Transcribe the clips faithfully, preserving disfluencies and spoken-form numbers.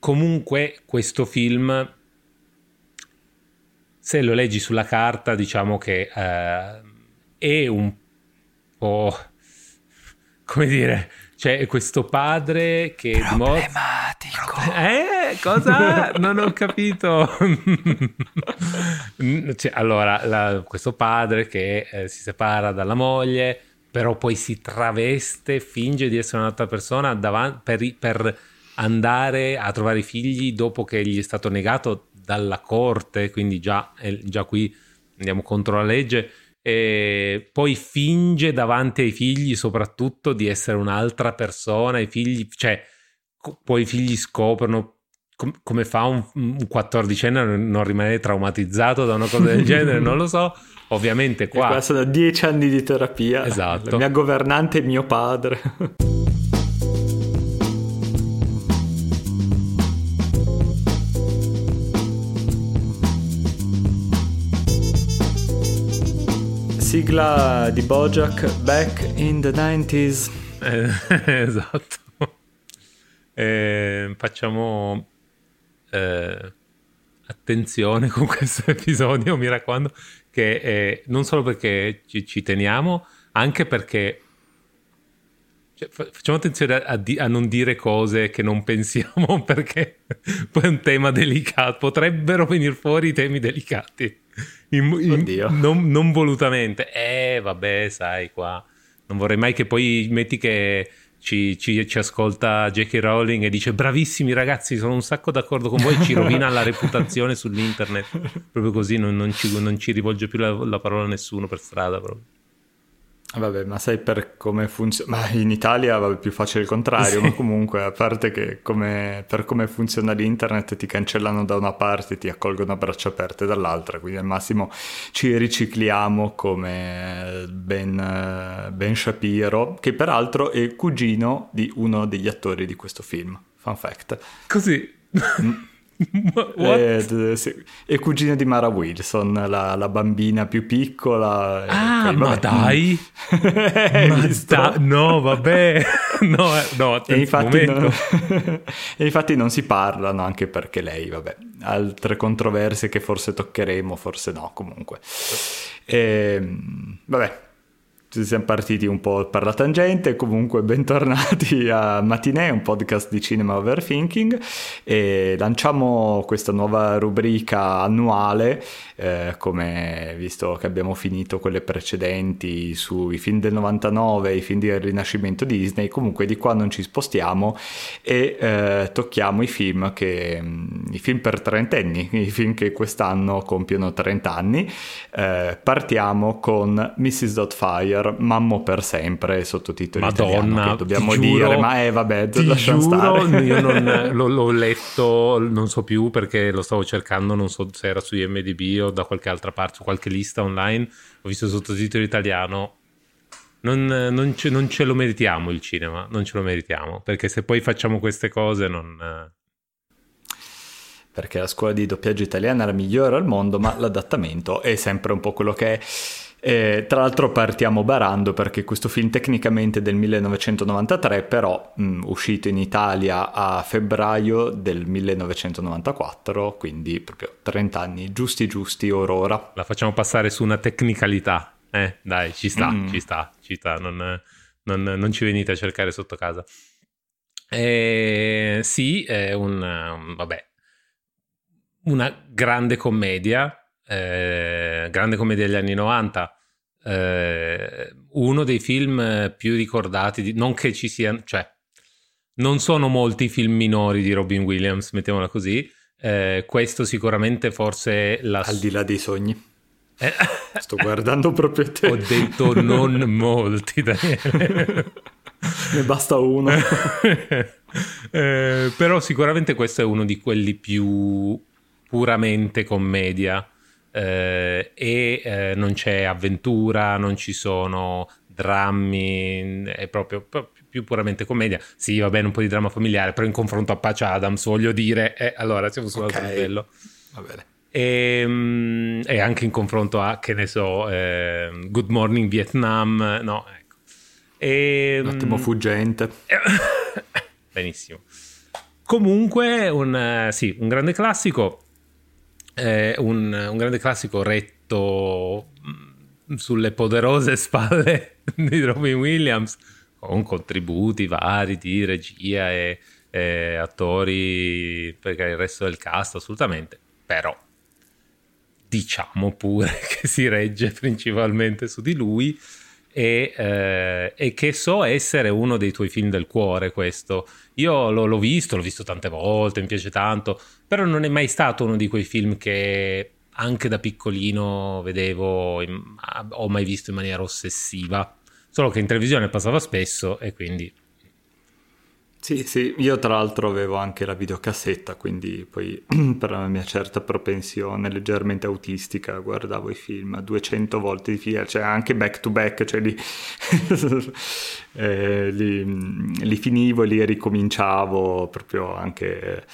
Comunque questo film, se lo leggi sulla carta, diciamo che eh, è un po', come dire, cioè questo padre che problematico. Eh? Cosa? Non ho capito. Cioè, allora, la, questo padre che eh, si separa dalla moglie, però poi si traveste, finge di essere un'altra persona davanti, per, per andare a trovare i figli dopo che gli è stato negato dalla corte, quindi già, eh, già qui andiamo contro la legge. E poi finge davanti ai figli soprattutto di essere un'altra persona, i figli, cioè co- poi i figli scoprono com- come fa un quattordicenne a non rimanere traumatizzato da una cosa del genere, non lo so, ovviamente qua, qua sono dieci anni di terapia, esatto. La mia governante è mio padre. Sigla di Bojack, Back in the nineties. Eh, esatto. Eh, facciamo eh, attenzione con questo episodio, mi raccomando, che eh, non solo perché ci, ci teniamo, anche perché, cioè, facciamo attenzione a, di, a non dire cose che non pensiamo, perché poi è un tema delicato, potrebbero venire fuori temi delicati. In, in, non, non volutamente, eh vabbè, sai, qua non vorrei mai che poi metti che ci, ci, ci ascolta J K. Rowling e dice bravissimi ragazzi, sono un sacco d'accordo con voi, ci rovina la reputazione sull'internet, proprio così non, non, ci, non ci rivolge più la, la parola a nessuno per strada proprio. Vabbè, ma sai per come funziona in Italia, vabbè, più facile il contrario, sì. Ma comunque, a parte che come, per come funziona l'internet ti cancellano da una parte e ti accolgono a braccia aperte dall'altra, quindi al massimo ci ricicliamo come Ben, Ben Shapiro, che peraltro è cugino di uno degli attori di questo film, fun fact. Così? Mm. È, è cugina di Mara Wilson, la, la bambina più piccola. Ah, ma dai, ma da... no vabbè no, no, e, infatti non... e infatti non si parlano, anche perché lei, vabbè, altre controversie che forse toccheremo, forse no, comunque e, vabbè, siamo partiti un po' per la tangente. Comunque bentornati a Matinée, un podcast di cinema overthinking, e lanciamo questa nuova rubrica annuale, eh, come visto che abbiamo finito quelle precedenti sui film del novantanove, i film del Rinascimento Disney. Comunque di qua non ci spostiamo e eh, tocchiamo i film che i film per trentenni, i film che quest'anno compiono trent'anni. Eh, partiamo con missus Doubtfire, Mamma per sempre, sottotitoli Madonna, italiano, che dobbiamo ti giuro, dire, ma eh, vabbè, ti giuro, stare. Io non, lo, l'ho letto, non so più perché lo stavo cercando, non so se era su I M D B o da qualche altra parte, su qualche lista online, ho visto il sottotitolo italiano, non, non, ce, non ce lo meritiamo il cinema, non ce lo meritiamo, perché se poi facciamo queste cose non... Perché la scuola di doppiaggio italiana è la migliore al mondo, ma l'adattamento è sempre un po' quello che è. Eh, tra l'altro partiamo barando, perché questo film tecnicamente è del millenovecentonovantatré, però mh, uscito in Italia a febbraio del millenovecentonovantaquattro, quindi proprio trent'anni giusti giusti or ora. La facciamo passare su una tecnicalità, eh? Dai, ci sta, mm. ci sta, ci sta, non, non, non ci venite a cercare sotto casa. Eh, sì, è un, un vabbè, una grande commedia. Eh, grande commedia degli anni novanta, eh, uno dei film più ricordati di, non che ci siano, cioè non sono molti i film minori di Robin Williams, mettiamola così, eh, questo sicuramente forse la... Al di là dei sogni, eh. Sto guardando proprio te, ho detto non molti, ne basta uno. Eh, però sicuramente questo è uno di quelli più puramente commedia. Eh, e eh, non c'è avventura, non ci sono drammi, è proprio, proprio più puramente commedia. Sì, va bene, un po' di dramma familiare, però in confronto a Patch Adams, voglio dire, eh, allora siamo sull'altro livello. Va bene. E, mh, e anche in confronto a, che ne so, eh, Good Morning Vietnam, no, ecco. E, un attimo fuggente. Benissimo. Comunque un, sì, un grande classico, eh, un, un grande classico retto sulle poderose spalle di Robin Williams, con contributi vari di regia e, e attori, perché il resto del cast assolutamente, però diciamo pure che si regge principalmente su di lui e, eh, e che so essere uno dei tuoi film del cuore questo. Io l'ho, l'ho visto, l'ho visto tante volte, mi piace tanto, però non è mai stato uno di quei film che anche da piccolino vedevo, in, ho mai visto in maniera ossessiva, solo che in televisione passava spesso e quindi... Sì, sì, io tra l'altro avevo anche la videocassetta, quindi poi per la mia certa propensione leggermente autistica guardavo i film duecento volte di fila, cioè anche back to back, cioè li, eh, li, li finivo e li ricominciavo proprio anche...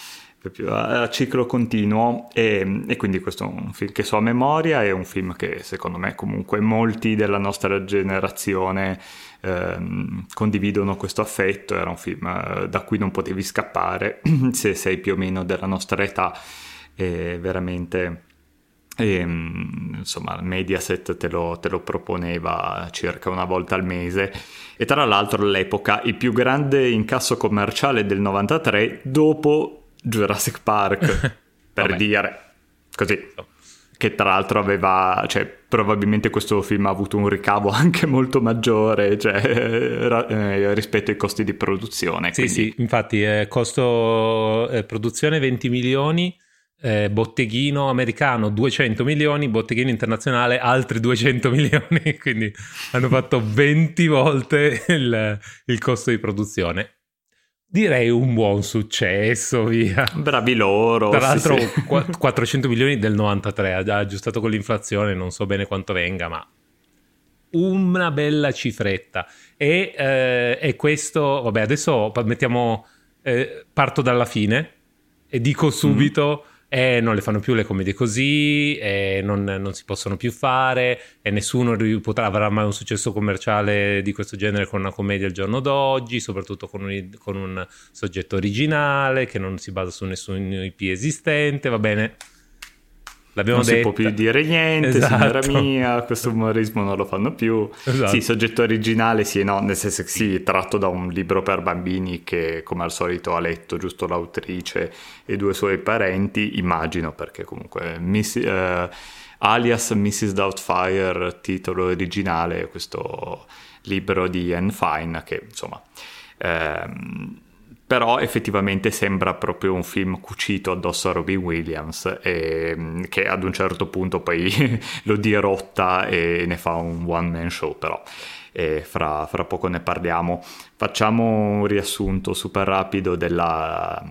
a ciclo continuo e, e quindi questo è un film che so a memoria, è un film che secondo me comunque molti della nostra generazione ehm, condividono questo affetto. Era un film da cui non potevi scappare se sei più o meno della nostra età e veramente... E, insomma, Mediaset te lo, te lo proponeva circa una volta al mese e tra l'altro all'epoca il più grande incasso commerciale del novantatré dopo Jurassic Park, per vabbè, dire così, che tra l'altro aveva, cioè probabilmente questo film ha avuto un ricavo anche molto maggiore, cioè, eh, rispetto ai costi di produzione. Sì, quindi... sì, infatti eh, costo eh, produzione venti milioni, eh, botteghino americano duecento milioni, botteghino internazionale altri duecento milioni, quindi hanno fatto venti volte il, il costo di produzione. Direi un buon successo, via. Bravi loro. Tra l'altro sì, sì. quattrocento milioni del novantatré, aggiustato con l'inflazione, non so bene quanto venga, ma una bella cifretta. E, eh, e questo, vabbè, adesso mettiamo, eh, parto dalla fine e dico subito, mm. eh, non le fanno più le commedie così, eh, non, non si possono più fare, e eh, nessuno potrà, avrà mai un successo commerciale di questo genere con una commedia al giorno d'oggi, soprattutto con un, con un soggetto originale che non si basa su nessun I P esistente, va bene, l'abbiamo detto. Non si può più dire niente, esatto. Signora mia, questo umorismo non lo fanno più. Esatto. Sì, soggetto originale, sì e no, nel senso che sì, tratto da un libro per bambini che come al solito ha letto giusto l'autrice e due suoi parenti, immagino, perché comunque miss, eh, alias missus Doubtfire, titolo originale, questo libro di Anne Fine, che insomma... Ehm, però effettivamente sembra proprio un film cucito addosso a Robin Williams e, che ad un certo punto poi lo dirotta e ne fa un one man show, però e fra, fra poco ne parliamo. Facciamo un riassunto super rapido della,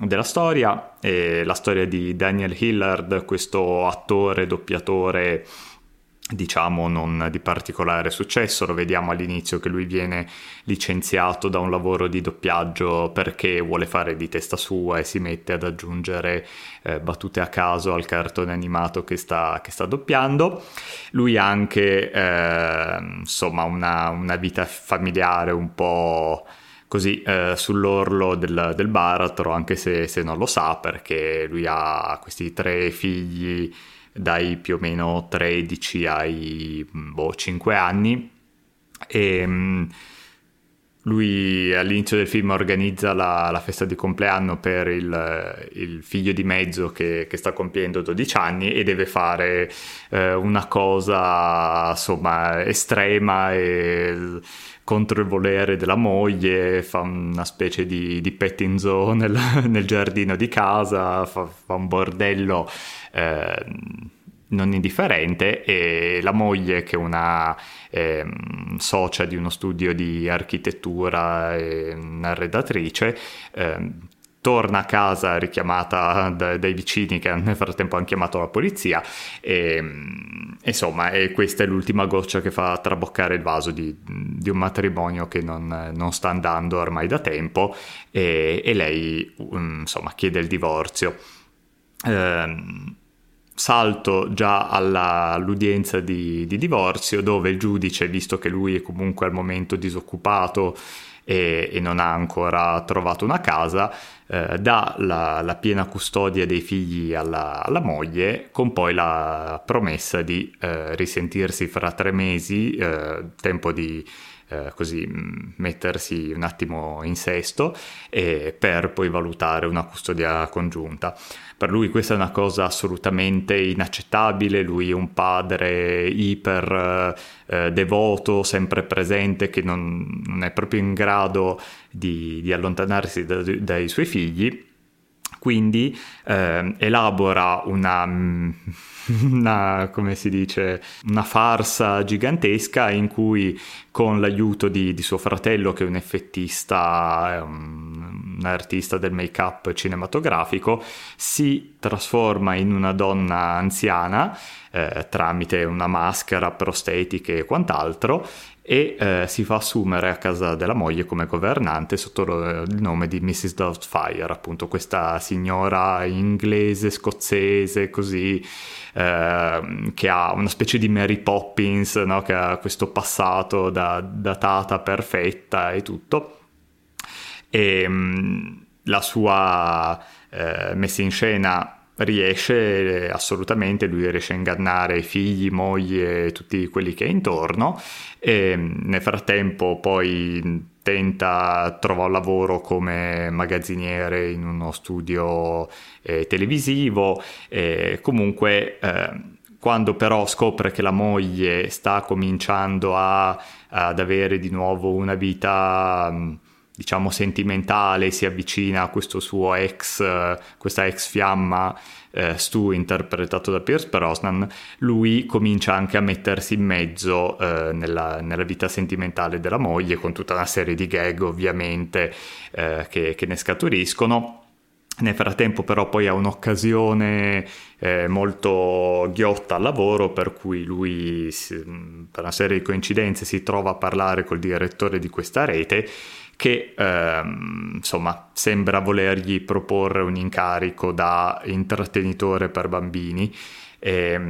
della storia, e la storia di Daniel Hillard, questo attore, doppiatore diciamo non di particolare successo. Lo vediamo all'inizio che lui viene licenziato da un lavoro di doppiaggio perché vuole fare di testa sua e si mette ad aggiungere eh, battute a caso al cartone animato che sta, che sta doppiando. Lui ha anche eh, insomma una, una vita familiare un po' così eh, sull'orlo del, del baratro, anche se, se non lo sa, perché lui ha questi tre figli dai più o meno tredici ai boh, cinque anni e mh, lui all'inizio del film organizza la, la festa di compleanno per il, il figlio di mezzo che, che sta compiendo dodici anni e deve fare eh, una cosa insomma estrema e contro il volere della moglie, fa una specie di, di petting zoo nel, nel giardino di casa, fa, fa un bordello eh, non indifferente, e la moglie, che è una eh, socia di uno studio di architettura e un'arredatrice, eh, torna a casa richiamata da, dai vicini che nel frattempo hanno chiamato la polizia e insomma e questa è l'ultima goccia che fa traboccare il vaso di, di un matrimonio che non, non sta andando ormai da tempo e, e lei insomma chiede il divorzio. Ehm, salto già alla, all'udienza di, di divorzio, dove il giudice, visto che lui è comunque al momento disoccupato e, e non ha ancora trovato una casa, eh, dà la, la piena custodia dei figli alla, alla moglie, con poi la promessa di eh, risentirsi fra tre mesi, eh, tempo di eh, così mettersi un attimo in sesto, e per poi valutare una custodia congiunta. Per lui questa è una cosa assolutamente inaccettabile. Lui è un padre iper eh, devoto, sempre presente, che non, non è proprio in grado di, di allontanarsi da, dai suoi figli, quindi eh, elabora una, una, come si dice, una farsa gigantesca in cui, con l'aiuto di, di suo fratello, che è un effettista, un, un artista del make-up cinematografico, si trasforma in una donna anziana eh, tramite una maschera, prostetiche e quant'altro, e eh, si fa assumere a casa della moglie come governante sotto lo, il nome di missus Doubtfire, appunto questa signora inglese, scozzese, così, eh, che ha una specie di Mary Poppins, no? Che ha questo passato da datata perfetta e tutto, e mh, la sua eh, messa in scena riesce assolutamente, lui riesce a ingannare figli, moglie e tutti quelli che è intorno, e nel frattempo poi tenta, trova un lavoro come magazziniere in uno studio eh, televisivo, e comunque eh, quando però scopre che la moglie sta cominciando a, ad avere di nuovo una vita, diciamo, sentimentale, si avvicina a questo suo ex, questa ex fiamma, eh, Stu, interpretato da Pierce Brosnan, lui comincia anche a mettersi in mezzo eh, nella, nella vita sentimentale della moglie, con tutta una serie di gag ovviamente eh, che, che ne scaturiscono. Nel frattempo però poi ha un'occasione eh, molto ghiotta al lavoro, per cui lui si, per una serie di coincidenze si trova a parlare col direttore di questa rete, che ehm, insomma sembra volergli proporre un incarico da intrattenitore per bambini. E,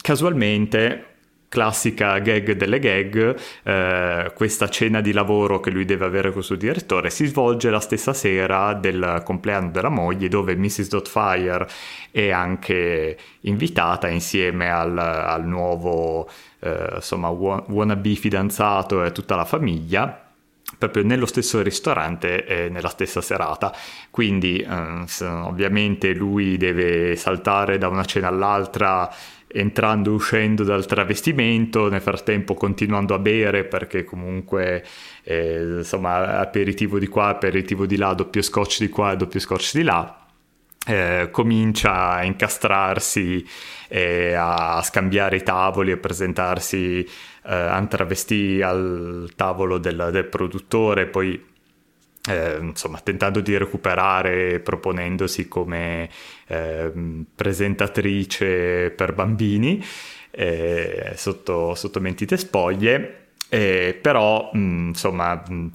casualmente, classica gag delle gag, eh, questa cena di lavoro che lui deve avere con il suo direttore si svolge la stessa sera del compleanno della moglie, dove missus Doubtfire è anche invitata insieme al, al nuovo eh, insomma wannabe fidanzato e tutta la famiglia, proprio nello stesso ristorante e nella stessa serata. Quindi eh, ovviamente lui deve saltare da una cena all'altra, entrando e uscendo dal travestimento, nel frattempo continuando a bere, perché comunque eh, insomma aperitivo di qua, aperitivo di là, doppio scotch di qua, doppio scotch di là, eh, comincia a incastrarsi, eh, a scambiare i tavoli, a presentarsi eh, antravestì al tavolo del, del produttore, poi Eh, insomma tentando di recuperare, proponendosi come eh, presentatrice per bambini eh, sotto, sotto mentite spoglie, eh, però mh, insomma mh,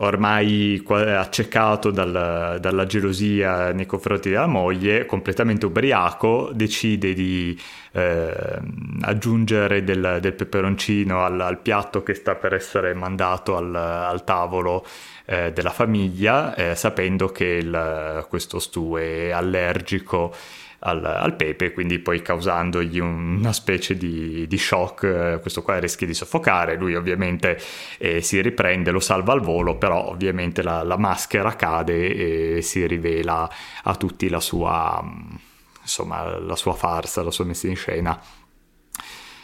ormai accecato dal, dalla gelosia nei confronti della moglie, completamente ubriaco, decide di eh, aggiungere del, del peperoncino al, al piatto che sta per essere mandato al, al tavolo eh, della famiglia, eh, sapendo che il, questo Stu è allergico al, al pepe, quindi poi causandogli un, una specie di, di shock. Questo qua rischia di soffocare, lui ovviamente eh, si riprende, lo salva al volo, però ovviamente la, la maschera cade e si rivela a tutti la sua, insomma, la sua farsa, la sua messa in scena.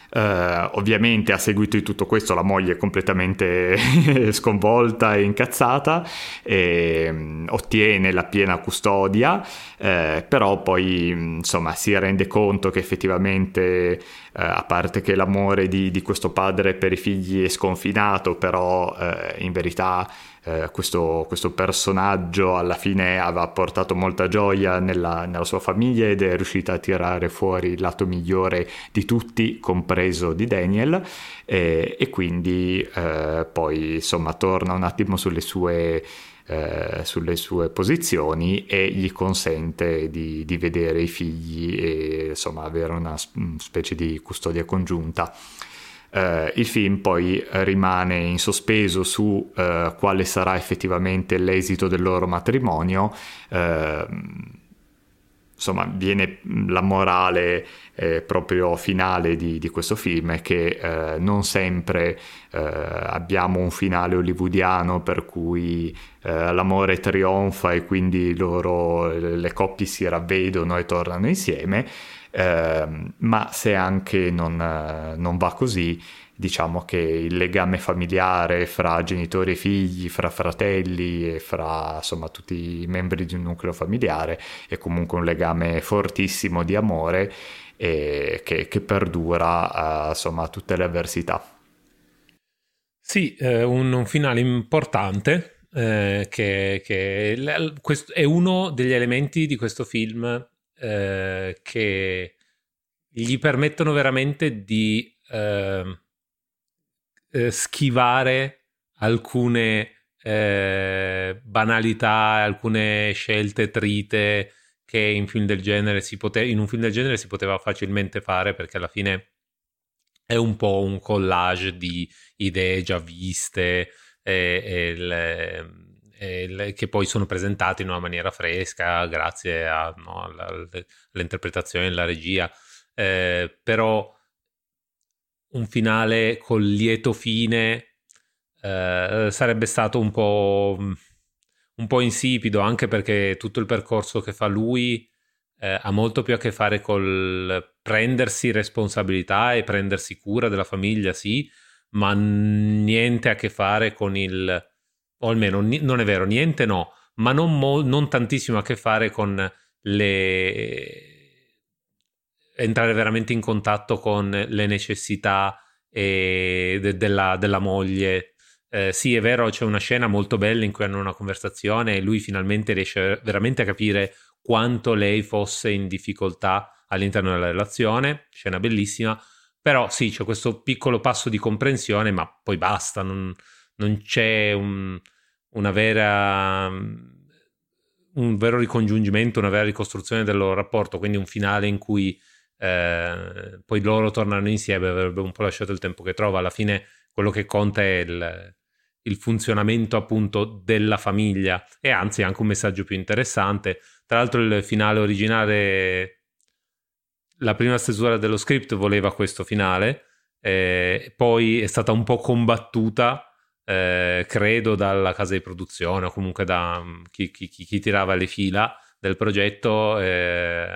Uh, ovviamente a seguito di tutto questo la moglie è completamente sconvolta e incazzata, e um, ottiene la piena custodia, eh, però poi insomma si rende conto che effettivamente, eh, a parte che l'amore di, di questo padre per i figli è sconfinato, però eh, in verità eh, questo, questo personaggio alla fine aveva portato molta gioia nella, nella sua famiglia, ed è riuscita a tirare fuori il lato migliore di tutti, compreso di Daniel, eh, e quindi eh, poi insomma torna un attimo sulle sue, eh, sulle sue posizioni, e gli consente di, di vedere i figli e insomma avere una specie di custodia congiunta. Uh, il film poi rimane in sospeso su uh, quale sarà effettivamente l'esito del loro matrimonio. Uh, insomma, viene la morale eh, proprio finale di, di questo film è che eh, non sempre eh, abbiamo un finale hollywoodiano per cui eh, l'amore trionfa e quindi loro, le coppie si ravvedono e tornano insieme, eh, ma se anche non, non va così, diciamo che il legame familiare fra genitori e figli, fra fratelli e fra insomma tutti i membri di un nucleo familiare è comunque un legame fortissimo di amore e che, che perdura uh, insomma a tutte le avversità. Sì, eh, un, un finale importante eh, che, che l- questo è uno degli elementi di questo film eh, che gli permettono veramente di eh, schivare alcune eh, banalità, alcune scelte trite che in film del genere si pote- in un film del genere si poteva facilmente fare, perché alla fine è un po' un collage di idee già viste eh, eh, le, eh, le, che poi sono presentate in una maniera fresca grazie a, no, alla, all'interpretazione e alla regia, eh, però un finale col lieto fine eh, sarebbe stato un po', un po' insipido, anche perché tutto il percorso che fa lui eh, ha molto più a che fare col prendersi responsabilità e prendersi cura della famiglia, sì, ma niente a che fare con il, o almeno n- non è vero, niente no, ma non, mo- non tantissimo a che fare con le... entrare veramente in contatto con le necessità e de- della, della moglie. Eh, sì, è vero, c'è una scena molto bella in cui hanno una conversazione e lui finalmente riesce veramente a capire quanto lei fosse in difficoltà all'interno della relazione, scena bellissima, però sì, c'è questo piccolo passo di comprensione, ma poi basta, non, non c'è un, una vera... un vero ricongiungimento, una vera ricostruzione del loro rapporto, quindi un finale in cui Eh, poi loro tornano insieme avrebbe un po' lasciato il tempo che trova. Alla fine quello che conta è il, il funzionamento appunto della famiglia, e anzi anche un messaggio più interessante. Tra l'altro il finale originale, la prima stesura dello script voleva questo finale, eh, poi è stata un po' combattuta eh, credo dalla casa di produzione o comunque da chi, chi, chi tirava le fila del progetto. Eh,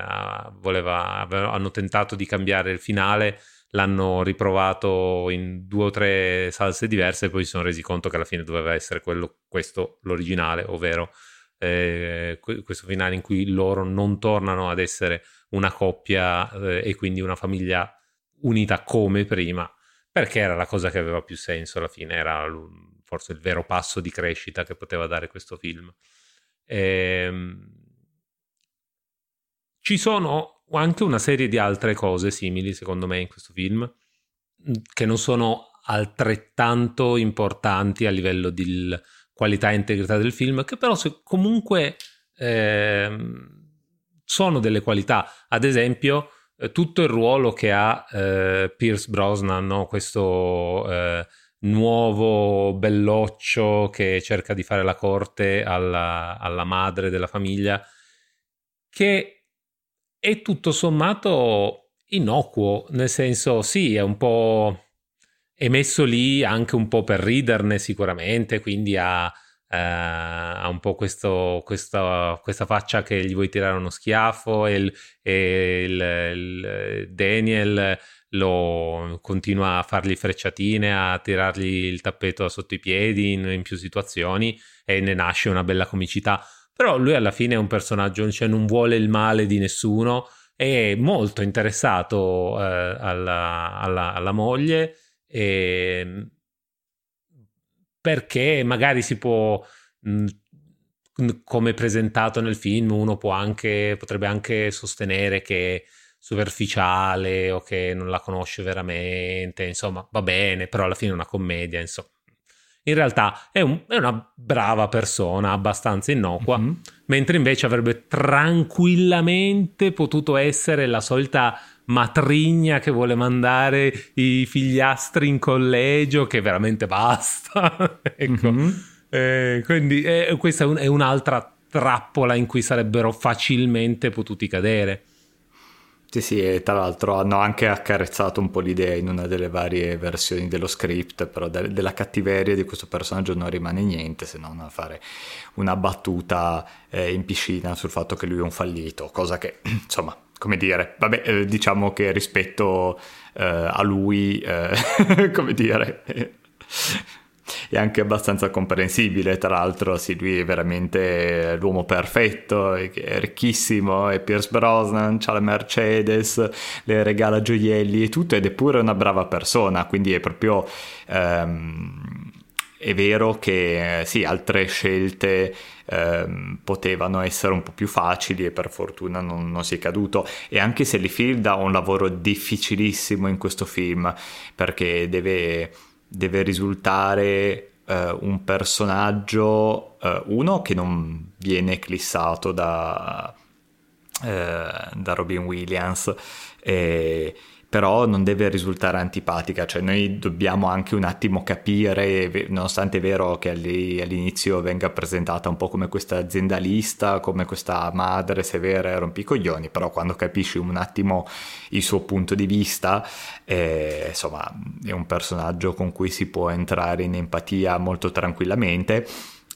voleva, hanno tentato di cambiare il finale, l'hanno riprovato in due o tre salse diverse e poi si sono resi conto che alla fine doveva essere quello, questo l'originale, ovvero eh, questo finale in cui loro non tornano ad essere una coppia eh, e quindi una famiglia unita come prima, perché era la cosa che aveva più senso alla fine, era forse il vero passo di crescita che poteva dare questo film. Ehm Ci sono anche una serie di altre cose simili, secondo me, in questo film, che non sono altrettanto importanti a livello di qualità e integrità del film, che però se comunque eh, sono delle qualità. Ad esempio, eh, tutto il ruolo che ha eh, Pierce Brosnan, no? Questo eh, nuovo belloccio che cerca di fare la corte alla, alla madre della famiglia, che è tutto sommato innocuo, nel senso sì, è un po' è messo lì anche un po' per riderne sicuramente, quindi ha, eh, ha un po' questo, questa, questa faccia che gli vuoi tirare uno schiaffo, e il, e il, il Daniel lo continua a fargli frecciatine, a tirargli il tappeto da sotto i piedi in, in più situazioni, e ne nasce una bella comicità. Però lui alla fine è un personaggio, cioè non vuole il male di nessuno, è molto interessato eh, alla, alla, alla moglie, e perché magari si può, mh, come presentato nel film, uno può anche, potrebbe anche sostenere che è superficiale o che non la conosce veramente, insomma va bene, però alla fine è una commedia, insomma. In realtà è, un, è una brava persona, abbastanza innocua, mm-hmm. mentre invece avrebbe tranquillamente potuto essere la solita matrigna che vuole mandare i figliastri in collegio, che veramente basta. Ecco. Mm-hmm. Eh, quindi eh, questa è, un, è un'altra trappola in cui sarebbero facilmente potuti cadere. Sì, sì, e tra l'altro hanno anche accarezzato un po' l'idea in una delle varie versioni dello script, però de- della cattiveria di questo personaggio non rimane niente, se non a fare una battuta eh, in piscina sul fatto che lui è un fallito, cosa che, insomma, come dire, vabbè, eh, diciamo che rispetto eh, a lui, eh, come dire... è anche abbastanza comprensibile, tra l'altro, sì, lui è veramente l'uomo perfetto, è ricchissimo, è Pierce Brosnan, c'ha la Mercedes, le regala gioielli e tutto, ed è pure una brava persona, quindi è proprio... Um... È vero che sì, altre scelte ehm, potevano essere un po' più facili e per fortuna non, non si è caduto. E anche Sally Field ha un lavoro difficilissimo in questo film, perché deve, deve risultare eh, un personaggio, eh, uno, che non viene eclissato da, eh, da Robin Williams, e però non deve risultare antipatica, cioè noi dobbiamo anche un attimo capire, nonostante è vero che all'inizio venga presentata un po' come questa aziendalista, come questa madre severa e rompicoglioni, però quando capisci un attimo il suo punto di vista, eh, insomma, è un personaggio con cui si può entrare in empatia molto tranquillamente.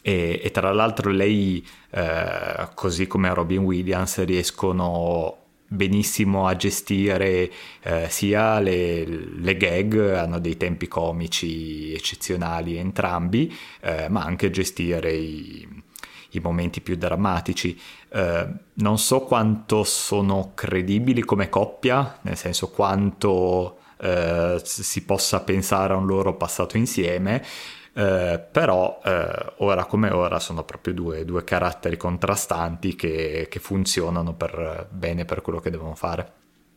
E, e tra l'altro lei, eh, così come Robin Williams, riescono benissimo a gestire eh, sia le, le gag, hanno dei tempi comici eccezionali entrambi, eh, ma anche gestire i, i momenti più drammatici. Eh, non so quanto sono credibili come coppia, nel senso quanto eh, si possa pensare a un loro passato insieme, eh, però eh, ora come ora sono proprio due, due caratteri contrastanti che, che funzionano per bene per quello che devono fare.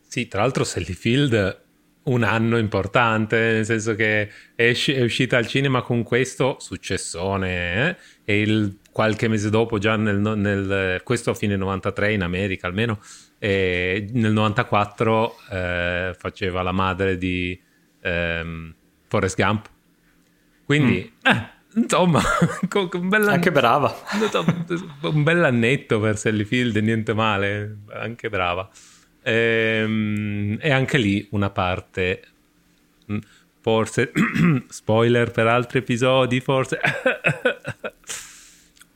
Sì, tra l'altro Sally Field un anno importante, nel senso che è, usci- è uscita al cinema con questo successone, eh? E il, qualche mese dopo già nel, nel questo a fine novantatré in America almeno, e nel novantaquattro eh, faceva la madre di ehm, Forrest Gump. Quindi, mm. eh, insomma, con, con bella... anche brava. Un bell'annetto per Sally Field, niente male, anche brava. Ehm, e anche lì una parte, forse, spoiler per altri episodi, forse...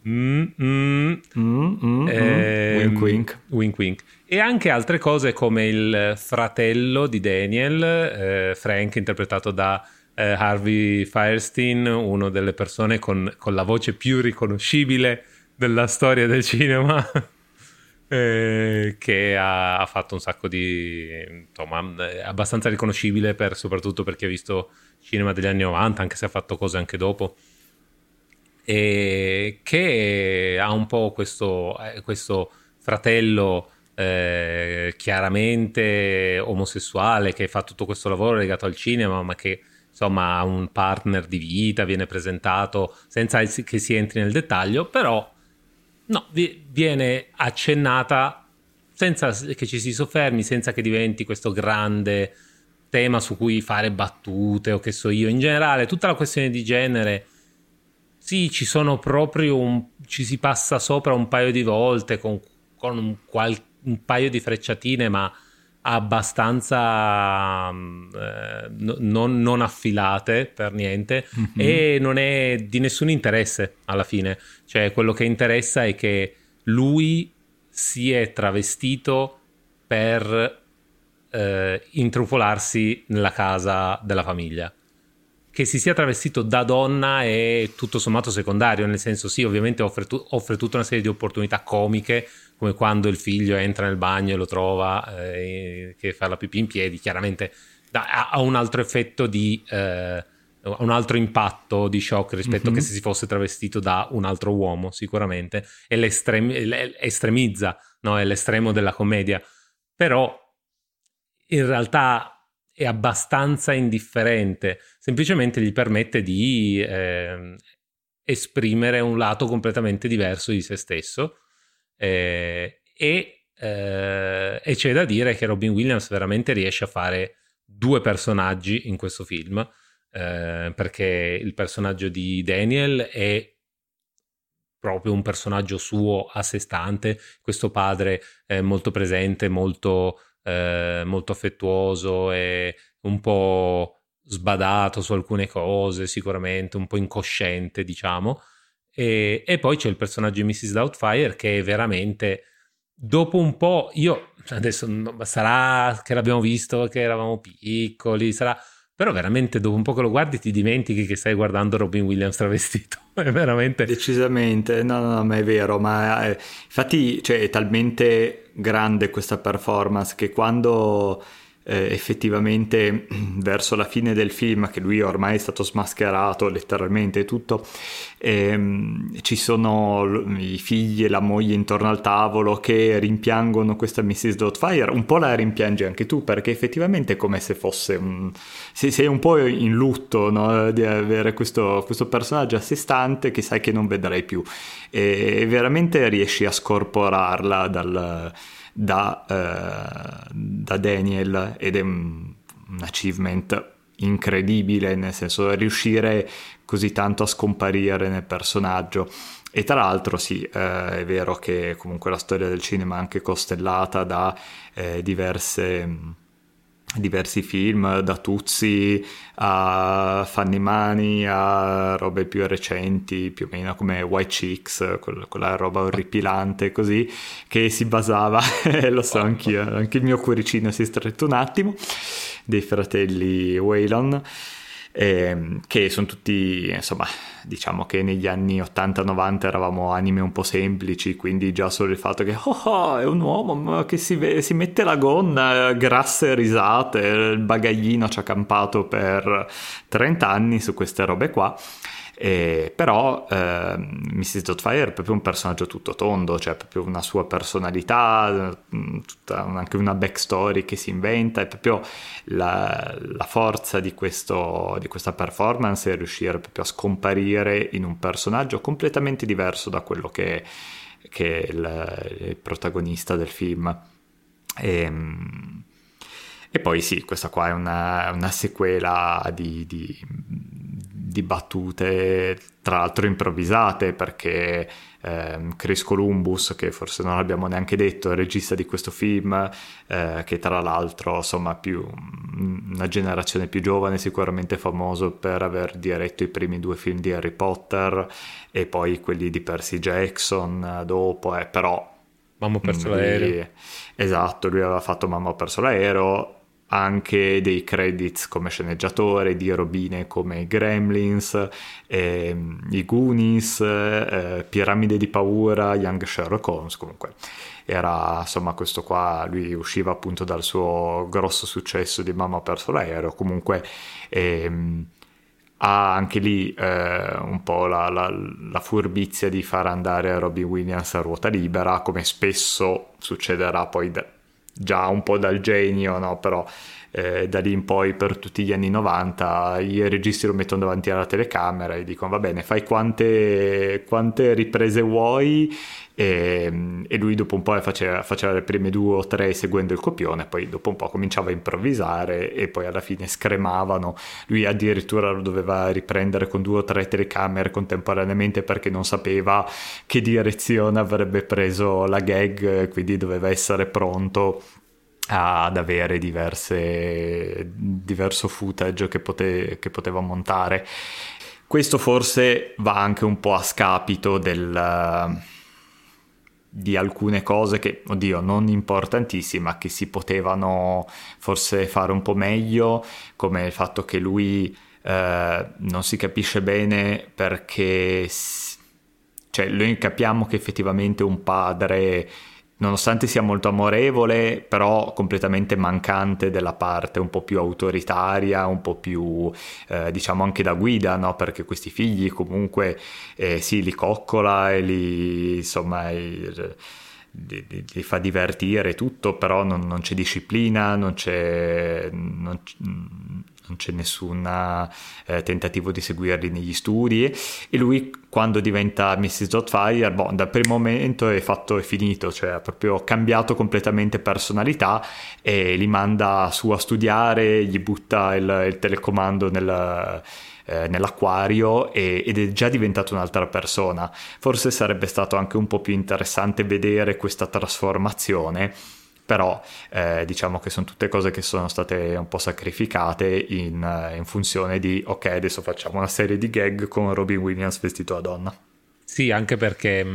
mm, mm. Mm, mm, ehm, wink, wink. Wink, wink. E anche altre cose come il fratello di Daniel, eh, Frank, interpretato da... Uh, Harvey Fierstein, una delle persone con, con la voce più riconoscibile della storia del cinema, eh, che ha, ha fatto un sacco di... insomma, abbastanza riconoscibile per, soprattutto per chi ha visto cinema degli anni novanta, anche se ha fatto cose anche dopo, e che ha un po' questo, questo fratello eh, chiaramente omosessuale che fa tutto questo lavoro legato al cinema, ma che insomma ha un partner di vita, viene presentato senza che si entri nel dettaglio, però no, vi, viene accennata senza che ci si soffermi, senza che diventi questo grande tema su cui fare battute o che so io. In generale tutta la questione di genere, sì, ci sono proprio un, ci si passa sopra un paio di volte con, con un, qual, un paio di frecciatine, ma abbastanza eh, no, non, non affilate per niente, mm-hmm. E non è di nessun interesse alla fine, cioè quello che interessa è che lui si è travestito per eh, intrufolarsi nella casa della famiglia. Che si sia travestito da donna è tutto sommato secondario, nel senso sì, ovviamente offre, tu- offre tutta una serie di opportunità comiche, come quando il figlio entra nel bagno e lo trova eh, che fa la pipì in piedi, chiaramente da, ha un altro effetto di eh, un altro impatto di shock rispetto mm-hmm. che se si fosse travestito da un altro uomo, sicuramente, e l'estrem- estremizza, no? È l'estremo della commedia, però in realtà è abbastanza indifferente, semplicemente gli permette di eh, esprimere un lato completamente diverso di se stesso. Eh, e eh, e c'è da dire che Robin Williams veramente riesce a fare due personaggi in questo film, eh, perché il personaggio di Daniel è proprio un personaggio suo a sé stante, questo padre eh, molto presente, molto, eh, molto affettuoso e un po' sbadato su alcune cose, sicuramente un po' incosciente, diciamo. E, e poi c'è il personaggio di missus Doubtfire, che è veramente, dopo un po', io adesso sarà che l'abbiamo visto che eravamo piccoli, sarà, però veramente dopo un po' che lo guardi ti dimentichi che stai guardando Robin Williams travestito, è veramente decisamente no no, no ma è vero, ma eh, infatti, cioè, è talmente grande questa performance che quando Eh, effettivamente verso la fine del film, che lui ormai è stato smascherato letteralmente tutto, ehm, ci sono l- i figli e la moglie intorno al tavolo che rimpiangono questa missus Doubtfire, un po' la rimpiangi anche tu, perché effettivamente è come se fosse un... se sei un po' in lutto, no? Di avere questo, questo personaggio a sé stante che sai che non vedrai più, e, e veramente riesci a scorporarla dal Da, eh, da Daniel, ed è un, un achievement incredibile, nel senso riuscire così tanto a scomparire nel personaggio. E tra l'altro sì, eh, è vero che comunque la storia del cinema è anche costellata da eh, diverse... diversi film, da Tuzzi a Fanny Money a robe più recenti, più o meno come White Chicks, quella roba orripilante così, che si basava lo so anch'io, anche il mio cuoricino si è stretto un attimo, dei fratelli Wayland, ehm, che sono tutti, insomma, diciamo che negli anni ottanta novanta eravamo anime un po' semplici, quindi già solo il fatto che oh, oh è un uomo che si, si mette la gonna, grasse risate, il bagaglino ci ha campato per trenta anni su queste robe qua. E però eh, missus Doubtfire è proprio un personaggio tutto tondo, cioè proprio una sua personalità, tutta un, anche una backstory che si inventa, è proprio la, la forza di, questo, di questa performance, è riuscire proprio a scomparire in un personaggio completamente diverso da quello che, che è il, il protagonista del film. E, e poi sì, questa qua è una, una sequela di... di di battute tra l'altro improvvisate, perché ehm, Chris Columbus, che forse non abbiamo neanche detto, è il regista di questo film, eh, che tra l'altro, insomma, più una generazione più giovane, sicuramente famoso per aver diretto i primi due film di Harry Potter e poi quelli di Percy Jackson dopo, eh, però Mamma ho perso lui, l'aereo esatto, lui aveva fatto Mamma ho perso l'aereo, anche dei credits come sceneggiatore di robine come Gremlins, eh, I Goonies, eh, Piramide di paura, Young Sherlock Holmes. Comunque era, insomma, questo qua, lui usciva appunto dal suo grosso successo di Mamma ho perso l'aereo, comunque ehm, ha anche lì eh, un po' la, la, la furbizia di far andare Robin Williams a ruota libera, come spesso succederà poi da, già un po' dal genio, no? Però eh, da lì in poi per tutti gli anni novanta i registi lo mettono davanti alla telecamera e dicono va bene, fai quante, quante riprese vuoi, e, e lui dopo un po' faceva, faceva le prime due o tre seguendo il copione, poi dopo un po' cominciava a improvvisare e poi alla fine scremavano, lui addirittura lo doveva riprendere con due o tre telecamere contemporaneamente perché non sapeva che direzione avrebbe preso la gag, quindi doveva essere pronto ad avere diverse, diverso footage che, pote, che poteva montare. Questo forse va anche un po' a scapito del, di alcune cose che, oddio, non importantissime, ma che si potevano forse fare un po' meglio, come il fatto che lui eh, non si capisce bene perché... Cioè, noi capiamo che effettivamente un padre... nonostante sia molto amorevole, però completamente mancante della parte un po' più autoritaria, un po' più, eh, diciamo, anche da guida, no? Perché questi figli comunque eh, sì, li coccola e li, insomma, li, li, li fa divertire tutto, però non, non c'è disciplina, non c'è... Non c'è non c'è nessun eh, tentativo di seguirli negli studi, e lui quando diventa missus Doubtfire, boh, dal primo momento è fatto e finito, cioè ha proprio cambiato completamente personalità e li manda su a studiare, gli butta il, il telecomando nel... nell'acquario e, ed è già diventato un'altra persona. Forse sarebbe stato anche un po' più interessante vedere questa trasformazione, però eh, diciamo che sono tutte cose che sono state un po' sacrificate in, in funzione di ok, adesso facciamo una serie di gag con Robin Williams vestito da donna. Sì, anche perché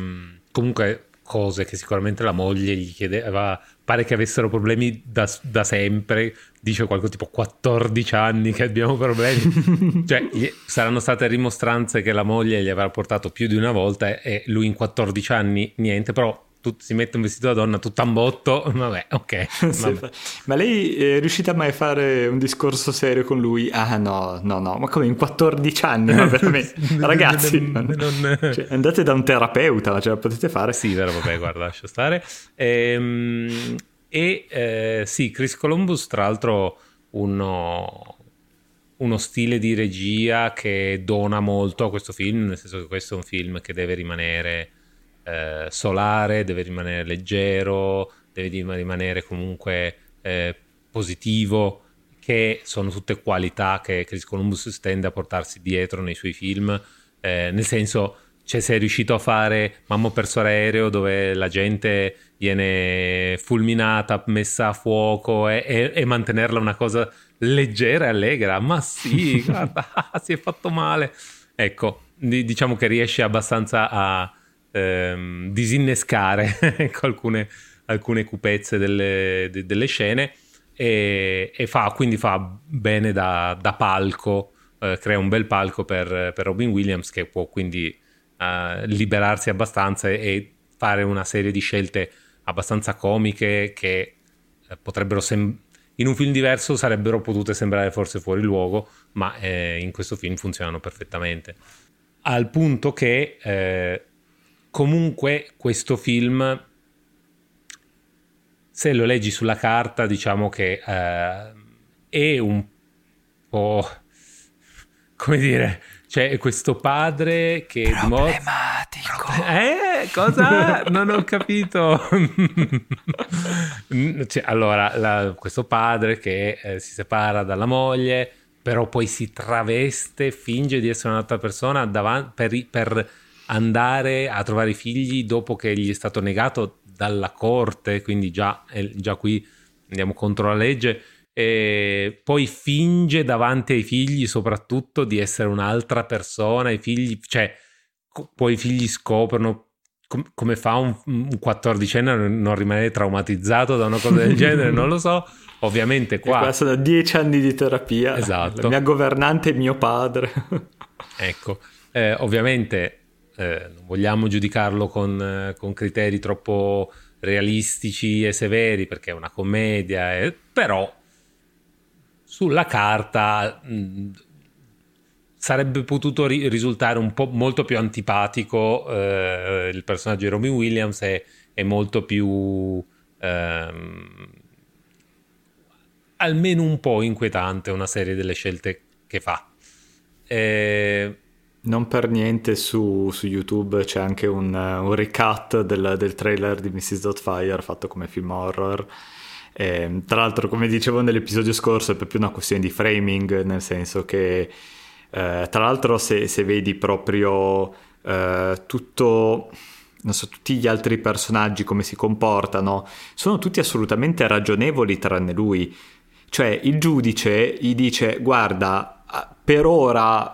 comunque cose che sicuramente la moglie gli chiedeva, pare che avessero problemi da, da sempre, dice qualcosa tipo quattordici anni che abbiamo problemi cioè gli, saranno state rimostranze che la moglie gli avrà portato più di una volta, e lui in quattordici anni niente, però tu, si mette un vestito da donna tutto a botto, vabbè, ok, vabbè. Sì, ma lei è riuscita mai a fare un discorso serio con lui? Ah no, no, no, ma come in quattordici anni? Ma veramente, ragazzi, non, non... Cioè, andate da un terapeuta, ce la potete fare? Sì, vero, vabbè, guarda, lascia stare. Ehm, e eh, sì, Chris Columbus, tra l'altro, uno... uno stile di regia che dona molto a questo film, nel senso che questo è un film che deve rimanere... Eh, solare, deve rimanere leggero, deve rimanere comunque eh, positivo, che sono tutte qualità che Chris Columbus tende a portarsi dietro nei suoi film, eh, nel senso, cioè, se è riuscito a fare Mamma ho perso l'aereo, dove la gente viene fulminata, messa a fuoco, e, e, e mantenerla una cosa leggera e allegra, ma sì, guarda, si è fatto male, ecco, diciamo che riesce abbastanza a Ehm, disinnescare alcune, alcune cupezze delle, de, delle scene, e, e fa, quindi fa bene da, da palco, eh, crea un bel palco per, per Robin Williams, che può quindi eh, liberarsi abbastanza e, e fare una serie di scelte abbastanza comiche che eh, potrebbero sem- in un film diverso sarebbero potute sembrare forse fuori luogo, ma eh, in questo film funzionano perfettamente, al punto che eh, comunque questo film, se lo leggi sulla carta, diciamo che eh, è un po', come dire, cioè questo padre che... Problematico. Dimostra... Eh? Cosa? Non ho capito. Cioè, allora, la, questo padre che eh, si separa dalla moglie, però poi si traveste, finge di essere un'altra persona davanti, per... per andare a trovare i figli dopo che gli è stato negato dalla corte, quindi già, già qui andiamo contro la legge, e poi finge davanti ai figli soprattutto di essere un'altra persona, i figli, cioè poi i figli scoprono, com- come fa un, un quattordicenne a non rimanere traumatizzato da una cosa del genere, non lo so, ovviamente qua, qua sono dieci anni di terapia, esatto. La mia governante è mio padre. Ecco, eh, ovviamente Eh, non vogliamo giudicarlo con, eh, con criteri troppo realistici e severi, perché è una commedia, eh, però sulla carta mh, sarebbe potuto ri- risultare un po' molto più antipatico eh, il personaggio di Robin Williams, è, è molto più ehm, almeno un po' inquietante una serie delle scelte che fa. eh, Non per niente su, su YouTube c'è anche un, un recut del, del trailer di missus Doubtfire fatto come film horror. E, tra l'altro, come dicevo nell'episodio scorso, è proprio una questione di framing, nel senso che eh, tra l'altro se, se vedi proprio eh, tutto... non so, tutti gli altri personaggi come si comportano, sono tutti assolutamente ragionevoli tranne lui. Cioè il giudice gli dice guarda, per ora...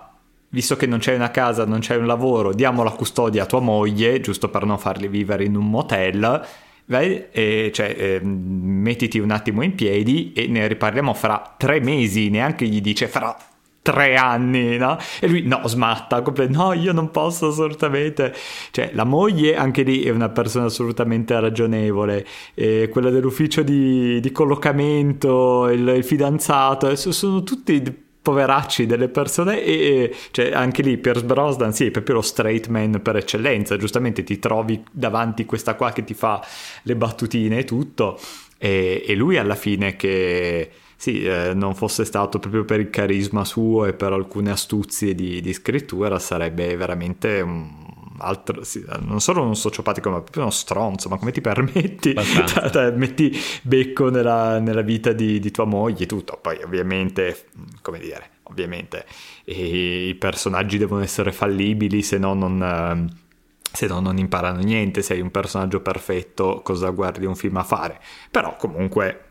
visto che non c'è una casa, non c'è un lavoro, diamo la custodia a tua moglie, giusto per non farli vivere in un motel, vai, e, cioè, eh, mettiti un attimo in piedi e ne riparliamo fra tre mesi, neanche gli dice fra tre anni, no? E lui no, smatta, no, io non posso assolutamente, cioè la moglie anche lì è una persona assolutamente ragionevole, e quella dell'ufficio di, di collocamento, il, il fidanzato, sono tutti... poveracci delle persone, e, e cioè anche lì Pierce Brosnan, sì, è proprio lo straight man per eccellenza, giustamente ti trovi davanti questa qua che ti fa le battutine e tutto, e, e lui alla fine che sì, eh, non fosse stato proprio per il carisma suo e per alcune astuzie di, di scrittura, sarebbe veramente un altro, sì, non solo un sociopatico ma proprio uno stronzo. Ma come ti permetti, t- t- metti becco nella, nella vita di, di tua moglie, tutto. Poi ovviamente, come dire, ovviamente e, i personaggi devono essere fallibili, se no non... se no non imparano niente. Sei un personaggio perfetto, cosa guardi un film a fare? Però comunque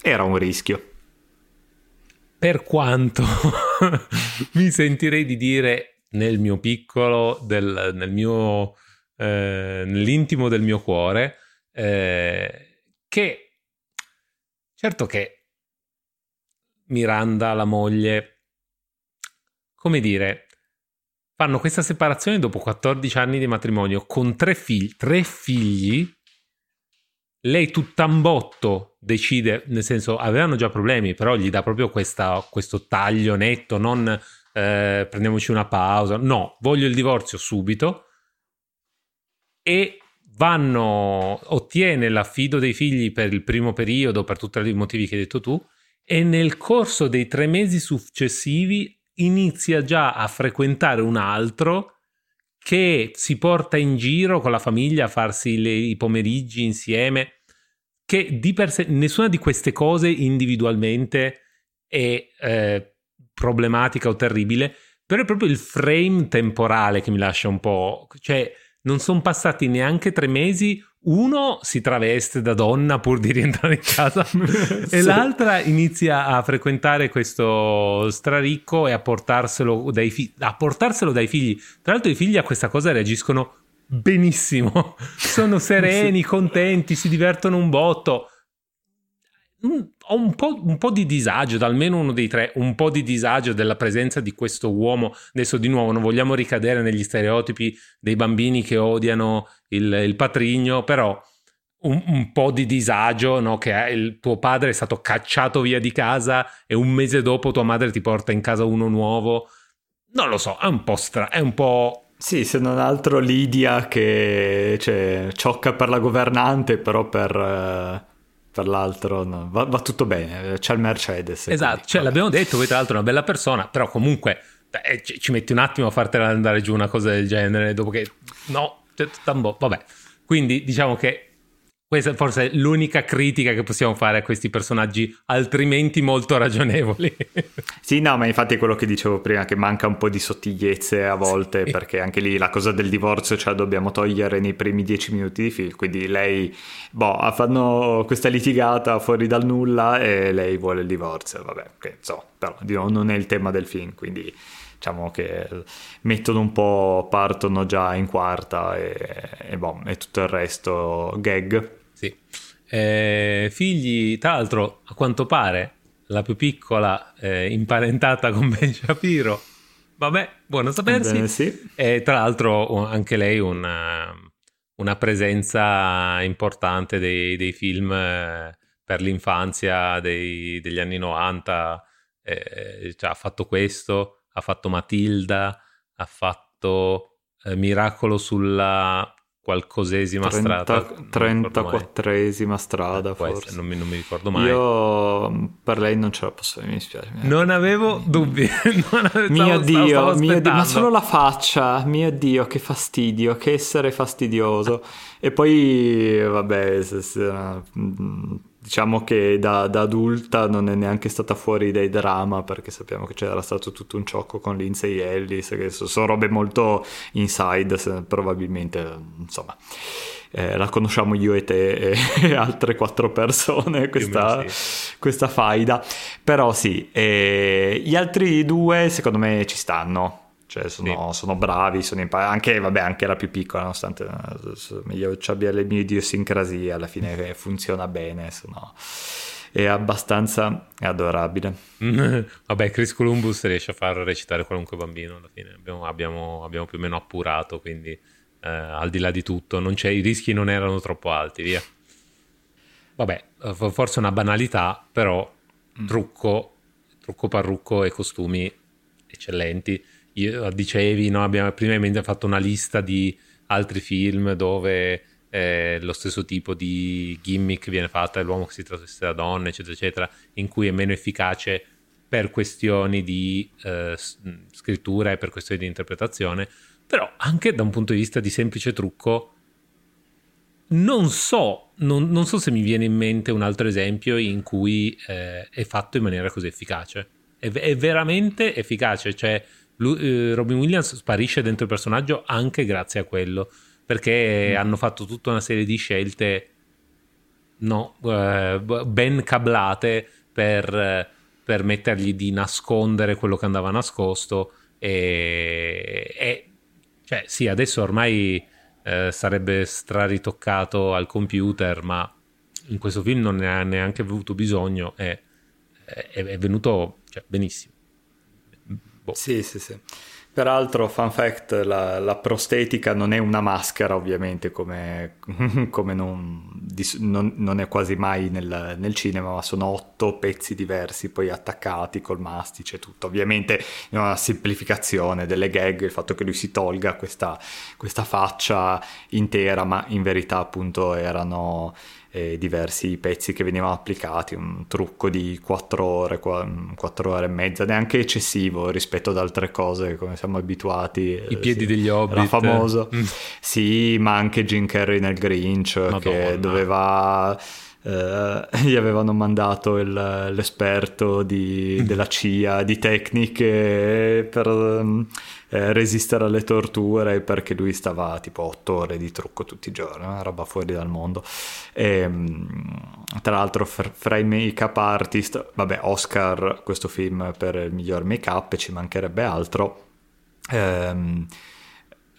era un rischio. Per quanto mi sentirei di dire nel mio piccolo, del, nel mio eh, nell'intimo del mio cuore, eh, che certo che Miranda, la moglie, come dire, fanno questa separazione dopo quattordici anni di matrimonio con tre figli, tre figli. Lei tutt'ambotto decide, nel senso avevano già problemi, però gli dà proprio questa, questo taglio netto, non eh, prendiamoci una pausa, no, voglio il divorzio subito, e vanno, ottiene l'affido dei figli per il primo periodo, per tutti i motivi che hai detto tu, e nel corso dei tre mesi successivi inizia già a frequentare un altro che si porta in giro con la famiglia a farsi le, i pomeriggi insieme, che di per sé nessuna di queste cose individualmente è eh, problematica o terribile, però è proprio il frame temporale che mi lascia un po', cioè non sono passati neanche tre mesi, uno si traveste da donna pur di rientrare in casa sì. E l'altra inizia a frequentare questo straricco e a portarselo dai figli, a portarselo dai figli. Tra l'altro i figli a questa cosa reagiscono benissimo, sono sereni, sì, contenti, si divertono un botto. Ho un po', un po' di disagio, da almeno uno dei tre, un po' di disagio della presenza di questo uomo. Adesso di nuovo non vogliamo ricadere negli stereotipi dei bambini che odiano il, il patrigno, però un, un po' di disagio, no? Che il tuo padre è stato cacciato via di casa e un mese dopo tua madre ti porta in casa uno nuovo. Non lo so, è un po' stra... è un po'... Sì, se non altro Lidia che, cioè, ciocca per la governante, però per... Uh... per l'altro no. va, va tutto bene, c'è il Mercedes, esatto, quindi, cioè, l'abbiamo detto, poi tra l'altro è una bella persona, però comunque eh, ci metti un attimo a fartela andare giù una cosa del genere, dopo che no, vabbè. Quindi diciamo che questa forse è l'unica critica che possiamo fare a questi personaggi altrimenti molto ragionevoli. Sì, no, ma infatti è quello che dicevo prima, che manca un po' di sottigliezze a volte, sì, perché anche lì la cosa del divorzio ce la dobbiamo togliere nei primi dieci minuti di film, quindi lei, boh, fanno questa litigata fuori dal nulla e lei vuole il divorzio, vabbè, che so, però di nuovo non è il tema del film, quindi diciamo che mettono un po', partono già in quarta e, e, boh, e tutto il resto gag. Sì. Eh, figli, tra l'altro a quanto pare la più piccola eh, imparentata con Ben Shapiro, vabbè, buono sapersi. Bene, sì. E tra l'altro anche lei una, una presenza importante dei, dei film per l'infanzia dei, degli anni novanta, eh, cioè, ha fatto questo, ha fatto Matilda, ha fatto eh, Miracolo sulla... qualcosesima trenta, strada, trentaquattresima strada, eh, forse essere, non, mi, non mi ricordo mai. Io per lei non ce la posso, mi dispiace, mi non avevo mi... dubbi non avevo, mio stavo, dio stavo mio di... ma solo la faccia, mio dio, che fastidio, che essere fastidioso. E poi vabbè, se, se, diciamo che da, da adulta non è neanche stata fuori dai drama, perché sappiamo che c'era stato tutto un ciocco con Lindsay Ellis, che sono robe molto inside, se, probabilmente, insomma, eh, la conosciamo io e te e altre quattro persone, questa, sì, questa faida. Però sì, eh, gli altri due secondo me ci stanno. Cioè sono, sì, sono bravi, sono impar- anche vabbè anche la più piccola, nonostante io abbia le mie idiosincrasie, alla fine funziona bene, sono... è abbastanza adorabile. Vabbè, Chris Columbus riesce a far recitare qualunque bambino, alla fine abbiamo, abbiamo, abbiamo più o meno appurato, quindi eh, al di là di tutto non c'è, i rischi non erano troppo alti, via. Vabbè, forse una banalità, però trucco, trucco, parrucco e costumi eccellenti. Dicevi, no, abbiamo prima fatto una lista di altri film dove eh, lo stesso tipo di gimmick viene fatta dell'uomo che si travestisse da donna, eccetera eccetera, in cui è meno efficace per questioni di eh, scrittura e per questioni di interpretazione, però anche da un punto di vista di semplice trucco non so, non, non so se mi viene in mente un altro esempio in cui eh, è fatto in maniera così efficace, è, è veramente efficace, cioè lui, eh, Robin Williams sparisce dentro il personaggio anche grazie a quello, perché mm. hanno fatto tutta una serie di scelte no, eh, ben cablate per permettergli di nascondere quello che andava nascosto e, e cioè sì, adesso ormai eh, sarebbe straritoccato al computer, ma in questo film non ne ha neanche avuto bisogno, è, è, è venuto cioè, benissimo. Boh. Sì, sì, sì. Peraltro, fun fact, la, la prostetica non è una maschera, ovviamente, come, come non, non, non è quasi mai nel, nel cinema, ma sono otto pezzi diversi, poi attaccati col mastice e tutto. Ovviamente è una semplificazione delle gag, il fatto che lui si tolga questa, questa faccia intera, ma in verità appunto erano... E diversi pezzi che venivano applicati, un trucco di quattro ore, quattro ore e mezza, neanche eccessivo rispetto ad altre cose come siamo abituati. I piedi sì, degli Hobbit era famoso mm. sì, ma anche Jim Carrey nel Grinch. Madonna. Che doveva eh, gli avevano mandato il, l'esperto di, della C I A di tecniche per eh, resistere alle torture, perché lui stava tipo otto ore di trucco tutti i giorni, una roba fuori dal mondo. E, tra l'altro f- fra i make-up artist, vabbè, Oscar questo film per il miglior make-up, ci mancherebbe altro, ehm,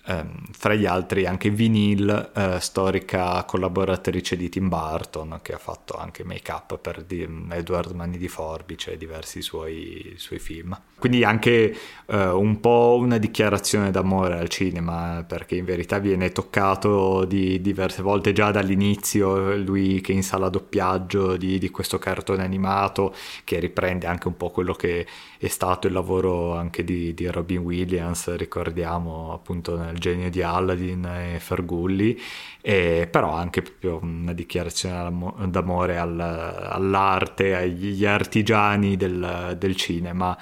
ehm, fra gli altri anche Vinyl, eh, storica collaboratrice di Tim Burton, che ha fatto anche make-up per di- Edward Mani di Forbice e diversi suoi, suoi film. Quindi anche eh, un po' una dichiarazione d'amore al cinema, perché in verità viene toccato di diverse volte già dall'inizio, lui che in sala doppiaggio di, di questo cartone animato, che riprende anche un po' quello che è stato il lavoro anche di, di Robin Williams, ricordiamo appunto nel Genio di Aladdin e Fergulli, e però anche proprio una dichiarazione d'amore al, all'arte, agli artigiani del, del cinema,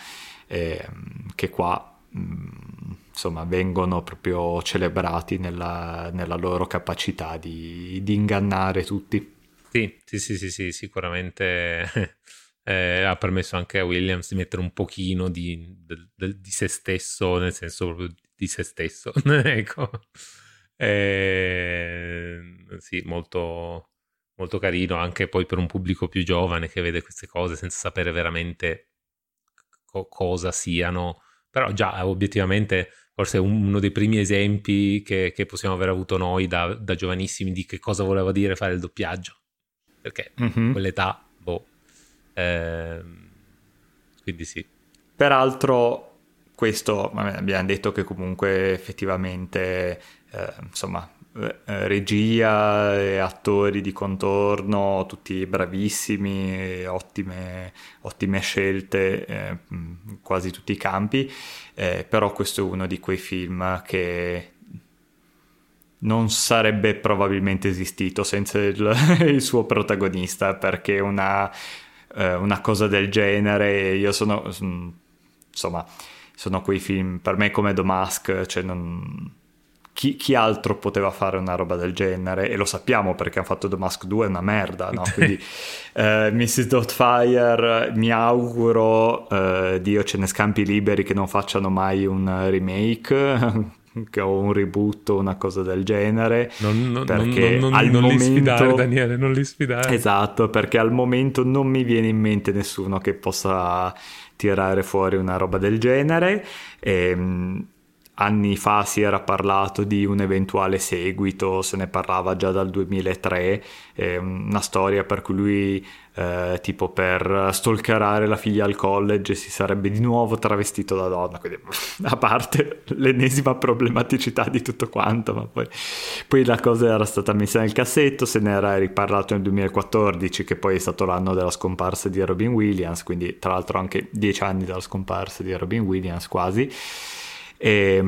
Eh, che qua mh, insomma vengono proprio celebrati nella, nella loro capacità di, di ingannare tutti. Sì, sì, sì, sì, sì sicuramente eh, ha permesso anche a Williams di mettere un pochino di, di, di se stesso, nel senso proprio di se stesso, ecco. Eh, sì, molto, molto carino anche poi per un pubblico più giovane che vede queste cose senza sapere veramente cosa siano, però già obiettivamente forse uno dei primi esempi che, che possiamo aver avuto noi da, da giovanissimi di che cosa voleva dire fare il doppiaggio, perché mm-hmm. quell'età boh eh, quindi sì. Peraltro questo abbiamo detto che comunque effettivamente eh, insomma regia e attori di contorno tutti bravissimi, ottime, ottime scelte, eh, quasi tutti i campi, eh, però questo è uno di quei film che non sarebbe probabilmente esistito senza il, il suo protagonista, perché una, eh, una cosa del genere io sono, sono insomma sono quei film per me come The Mask, cioè non Chi, chi altro poteva fare una roba del genere? E lo sappiamo perché hanno fatto The Mask due, è una merda, no? Quindi eh, missus Doubtfire, mi auguro, eh, Dio ce ne scampi liberi, che non facciano mai un remake o un reboot o una cosa del genere. Non, non, perché non, non, al non momento... li sfidare, Daniele, non li sfidare. Esatto, perché al momento non mi viene in mente nessuno che possa tirare fuori una roba del genere. E... anni fa si era parlato di un eventuale seguito, se ne parlava già dal duemilatré, eh, una storia per cui lui eh, tipo per stalkerare la figlia al college si sarebbe di nuovo travestito da donna, quindi a parte l'ennesima problematicità di tutto quanto, ma poi, poi la cosa era stata messa nel cassetto, se ne era riparlato nel duemilaquattordici, che poi è stato l'anno della scomparsa di Robin Williams, quindi tra l'altro anche dieci anni dalla scomparsa di Robin Williams quasi. E,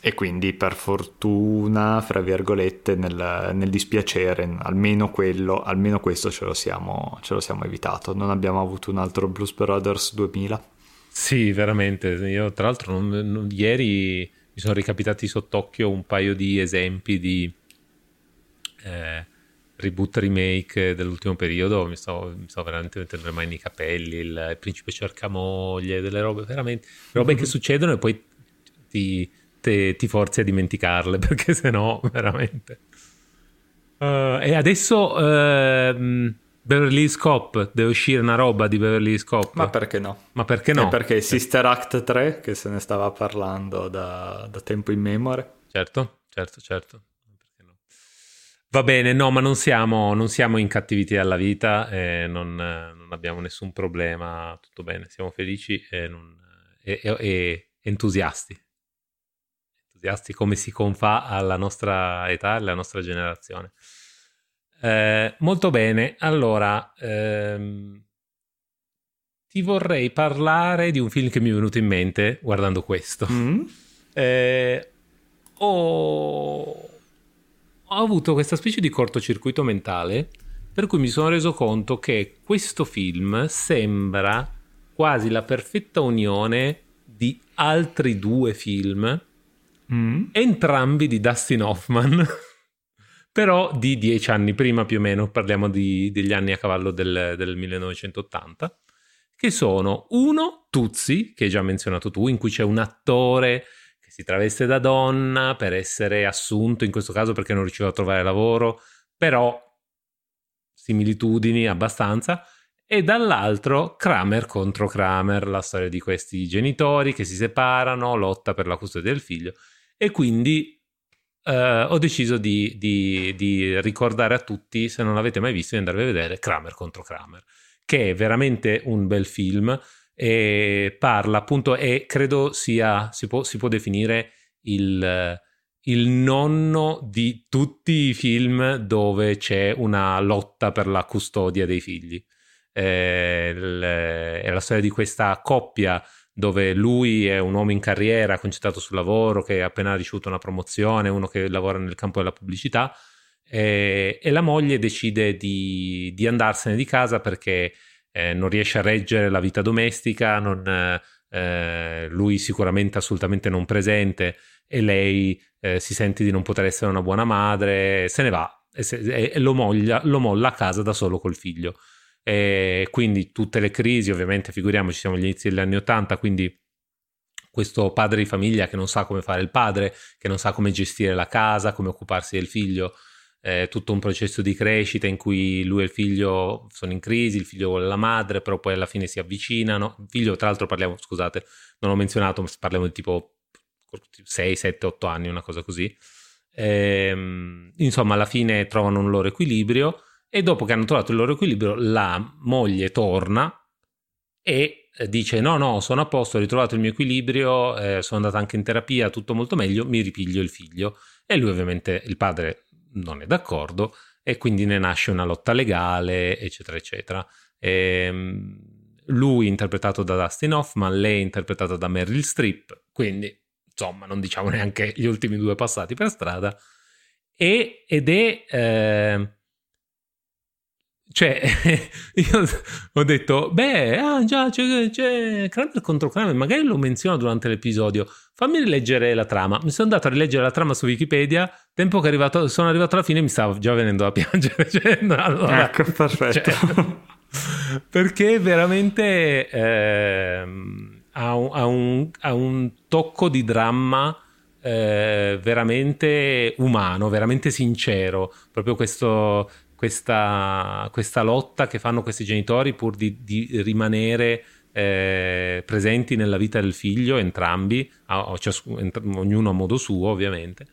e quindi per fortuna, fra virgolette, nel, nel dispiacere, almeno quello, almeno questo ce lo siamo, ce lo siamo evitato. Non abbiamo avuto un altro Blues Brothers duemila. Sì, veramente. Io tra l'altro non, non, ieri mi sono ricapitati sott'occhio un paio di esempi di eh, reboot remake dell'ultimo periodo. Mi sto, mi sto veramente mettendo le mani nei capelli, il, il principe cercamoglie, delle robe veramente robe mm-hmm. che succedono e poi ti, te, ti forzi a dimenticarle, perché sennò veramente uh, e adesso uh, Beverly Hills Cop, deve uscire una roba di Beverly Hills Cop. Ma perché no? Ma perché no? E perché Sister Act tre, che se ne stava parlando da, da tempo in memoria. Certo, certo, certo. Perché no? Va bene, no, ma non siamo, non siamo incattiviti alla vita, eh, non, non abbiamo nessun problema, tutto bene, siamo felici e, non, e, e, e entusiasti. Entusiasti come si confà alla nostra età, alla nostra generazione. Eh, molto bene, allora ehm, ti vorrei parlare di un film che mi è venuto in mente guardando questo. mm-hmm. eh, ho... ho avuto questa specie di cortocircuito mentale per cui mi sono reso conto che questo film sembra quasi la perfetta unione di altri due film, mm-hmm. entrambi di Dustin Hoffman, però di dieci anni prima più o meno, parliamo di, degli anni a cavallo del, del millenovecentottanta, che sono uno, Tuzzi, che hai già menzionato tu, in cui c'è un attore che si traveste da donna per essere assunto, in questo caso perché non riusciva a trovare lavoro, però similitudini abbastanza, e dall'altro Kramer contro Kramer, la storia di questi genitori che si separano, lotta per la custodia del figlio, e quindi... Uh, ho deciso di, di, di ricordare a tutti, se non l'avete mai visto, di andarvi a vedere Kramer contro Kramer, che è veramente un bel film e parla appunto, e credo sia, si può, si può definire il, il nonno di tutti i film dove c'è una lotta per la custodia dei figli. È, è la storia di questa coppia dove lui è un uomo in carriera, concentrato sul lavoro, che ha appena ricevuto una promozione, uno che lavora nel campo della pubblicità, e, e la moglie decide di, di andarsene di casa perché eh, non riesce a reggere la vita domestica, non, eh, lui sicuramente assolutamente non presente, e lei eh, si sente di non poter essere una buona madre, se ne va e, se, e, e lo, moglia, lo molla a casa da solo col figlio. E quindi tutte le crisi, ovviamente figuriamoci, siamo agli inizi degli anni ottanta, quindi questo padre di famiglia che non sa come fare il padre, che non sa come gestire la casa, come occuparsi del figlio, eh, tutto un processo di crescita in cui lui e il figlio sono in crisi, il figlio vuole la madre, però poi alla fine si avvicinano, il figlio tra l'altro parliamo, scusate, non ho menzionato, ma parliamo di tipo sei, sette, otto anni, una cosa così, ehm, insomma alla fine trovano un loro equilibrio. E dopo che hanno trovato il loro equilibrio, la moglie torna e dice no, no, sono a posto, ho ritrovato il mio equilibrio, eh, sono andata anche in terapia, tutto molto meglio, mi ripiglio il figlio. E lui ovviamente, il padre, non è d'accordo e quindi ne nasce una lotta legale, eccetera, eccetera. E, lui interpretato da Dustin Hoffman, lei interpretata da Meryl Streep, quindi insomma non diciamo neanche gli ultimi due passati per strada. E, ed è... Eh, Cioè, io ho detto, beh, ah, già, c'è, c'è Kramer contro Kramer, magari lo menziono durante l'episodio, fammi rileggere la trama. Mi sono andato a rileggere la trama su Wikipedia, tempo che è arrivato, sono arrivato alla fine mi stavo già venendo da piangere. Cioè, no, allora, ecco, perfetto. Cioè, perché veramente eh, ha, un, ha, un, ha un tocco di dramma eh, veramente umano, veramente sincero, proprio questo... Questa, questa lotta che fanno questi genitori pur di, di rimanere eh, presenti nella vita del figlio, entrambi, a, a ciascuno, ent- ognuno a modo suo ovviamente,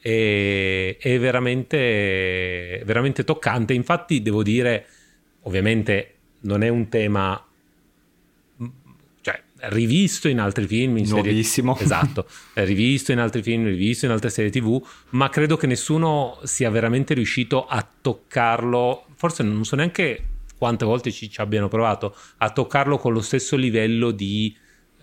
e, è veramente, veramente toccante. Infatti devo dire, ovviamente non è un tema cioè, rivisto in altri film, in nuovissimo, serie, esatto, rivisto in altri film, rivisto in altre serie tivù, ma credo che nessuno sia veramente riuscito a toccarlo, forse non so neanche quante volte ci, ci abbiano provato, a toccarlo con lo stesso livello di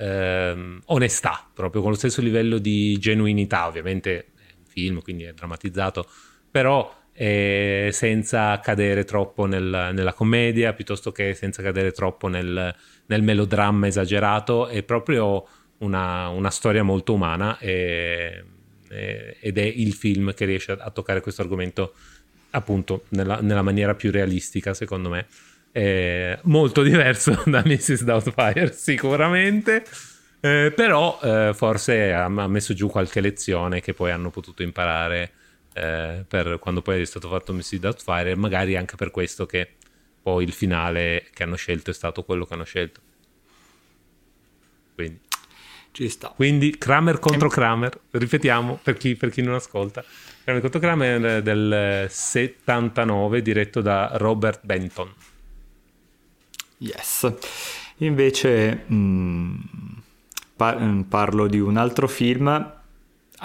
ehm, onestà, proprio con lo stesso livello di genuinità. Ovviamente è un film, quindi è drammatizzato, però eh, senza cadere troppo nel, nella commedia, piuttosto che senza cadere troppo nel, nel melodramma esagerato. È proprio una, una storia molto umana e, e, ed è il film che riesce a, a toccare questo argomento appunto nella, nella maniera più realistica, secondo me. Eh, molto diverso da missus Doubtfire sicuramente, eh, però eh, forse ha, ha messo giù qualche lezione che poi hanno potuto imparare eh, per quando poi è stato fatto missus Doubtfire, magari anche per questo che poi il finale che hanno scelto è stato quello che hanno scelto. Quindi ci sta. Quindi Kramer contro Kramer, ripetiamo per chi, per chi non ascolta, Kramer contro Kramer del settantanove, diretto da Robert Benton. Yes. Invece mh, par- parlo di un altro film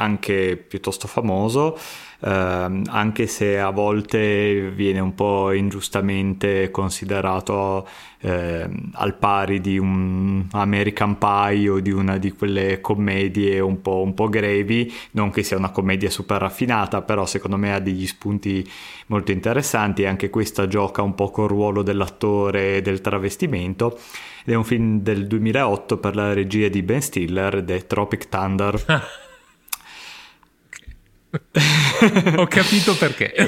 anche piuttosto famoso, ehm, anche se a volte viene un po' ingiustamente considerato ehm, al pari di un American Pie o di una di quelle commedie un po', un po' grevi. Non che sia una commedia super raffinata, però secondo me ha degli spunti molto interessanti, e anche questa gioca un po' col ruolo dell'attore e del travestimento. Ed è un film del duemilaotto per la regia di Ben Stiller ed è Tropic Thunder. Ho capito perché. eh,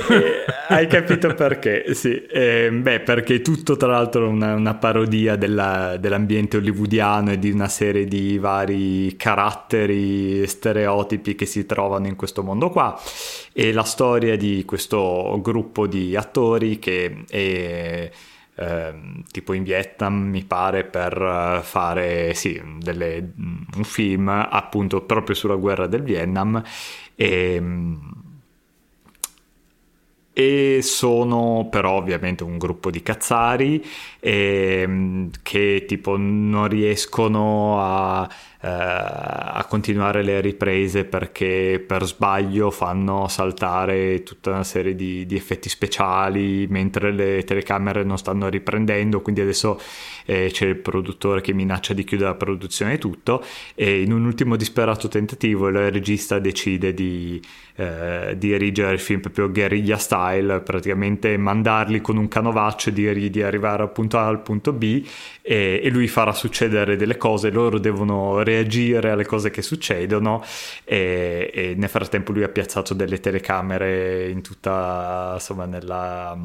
hai capito perché, sì. Eh, beh, perché è tutto tra l'altro una, una parodia della, dell'ambiente hollywoodiano e di una serie di vari caratteri e stereotipi che si trovano in questo mondo qua. E la storia di questo gruppo di attori che è Eh, tipo in Vietnam, mi pare, per fare sì, delle, un film appunto proprio sulla guerra del Vietnam, e, e sono però ovviamente un gruppo di cazzari e, che tipo non riescono a, a continuare le riprese perché per sbaglio fanno saltare tutta una serie di, di effetti speciali mentre le telecamere non stanno riprendendo, quindi adesso eh, c'è il produttore che minaccia di chiudere la produzione e tutto, e in un ultimo disperato tentativo il regista decide di eh, dirigere il film proprio guerriglia style, praticamente mandarli con un canovaccio di, di arrivare al punto A al punto B, e, e lui farà succedere delle cose, loro devono reagire alle cose che succedono, e, e nel frattempo lui ha piazzato delle telecamere in tutta, insomma, nella,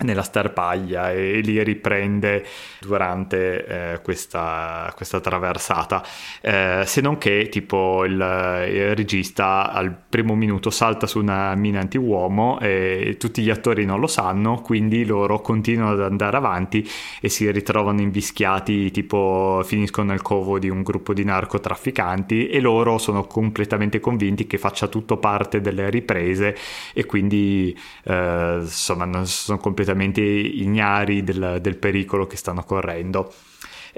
nella starpaglia, e, e li riprende durante eh, questa, questa traversata, eh, se non che tipo il, il regista al primo minuto salta su una mina antiuomo e tutti gli attori non lo sanno, quindi loro continuano ad andare avanti e si ritrovano invischiati, tipo finiscono nel covo di un gruppo di narcotrafficanti, e loro sono completamente convinti che faccia tutto parte delle riprese, e quindi eh, insomma non sono completamente ignari del, del pericolo che stanno correndo.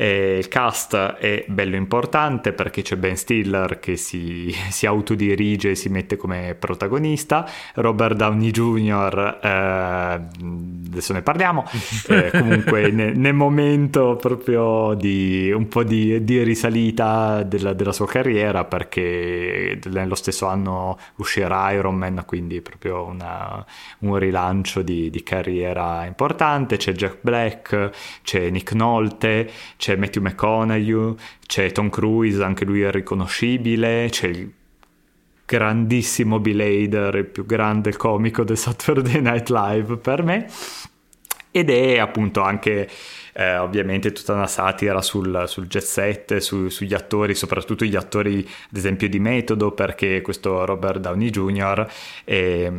E il cast è bello importante perché c'è Ben Stiller che si, si autodirige e si mette come protagonista, Robert Downey junior, eh, adesso ne parliamo, eh, comunque ne, nel momento proprio di un po' di, di risalita della, della sua carriera, perché nello stesso anno uscirà Iron Man, quindi proprio una, un rilancio di, di carriera importante. C'è Jack Black, c'è Nick Nolte, c'è c'è Matthew McConaughey, c'è Tom Cruise, anche lui è riconoscibile, c'è il grandissimo Bill Hader, il più grande comico del Saturday Night Live per me, ed è appunto anche eh, ovviamente tutta una satira sul, sul jet set, su, sugli attori, soprattutto gli attori ad esempio di metodo, perché questo Robert Downey junior è,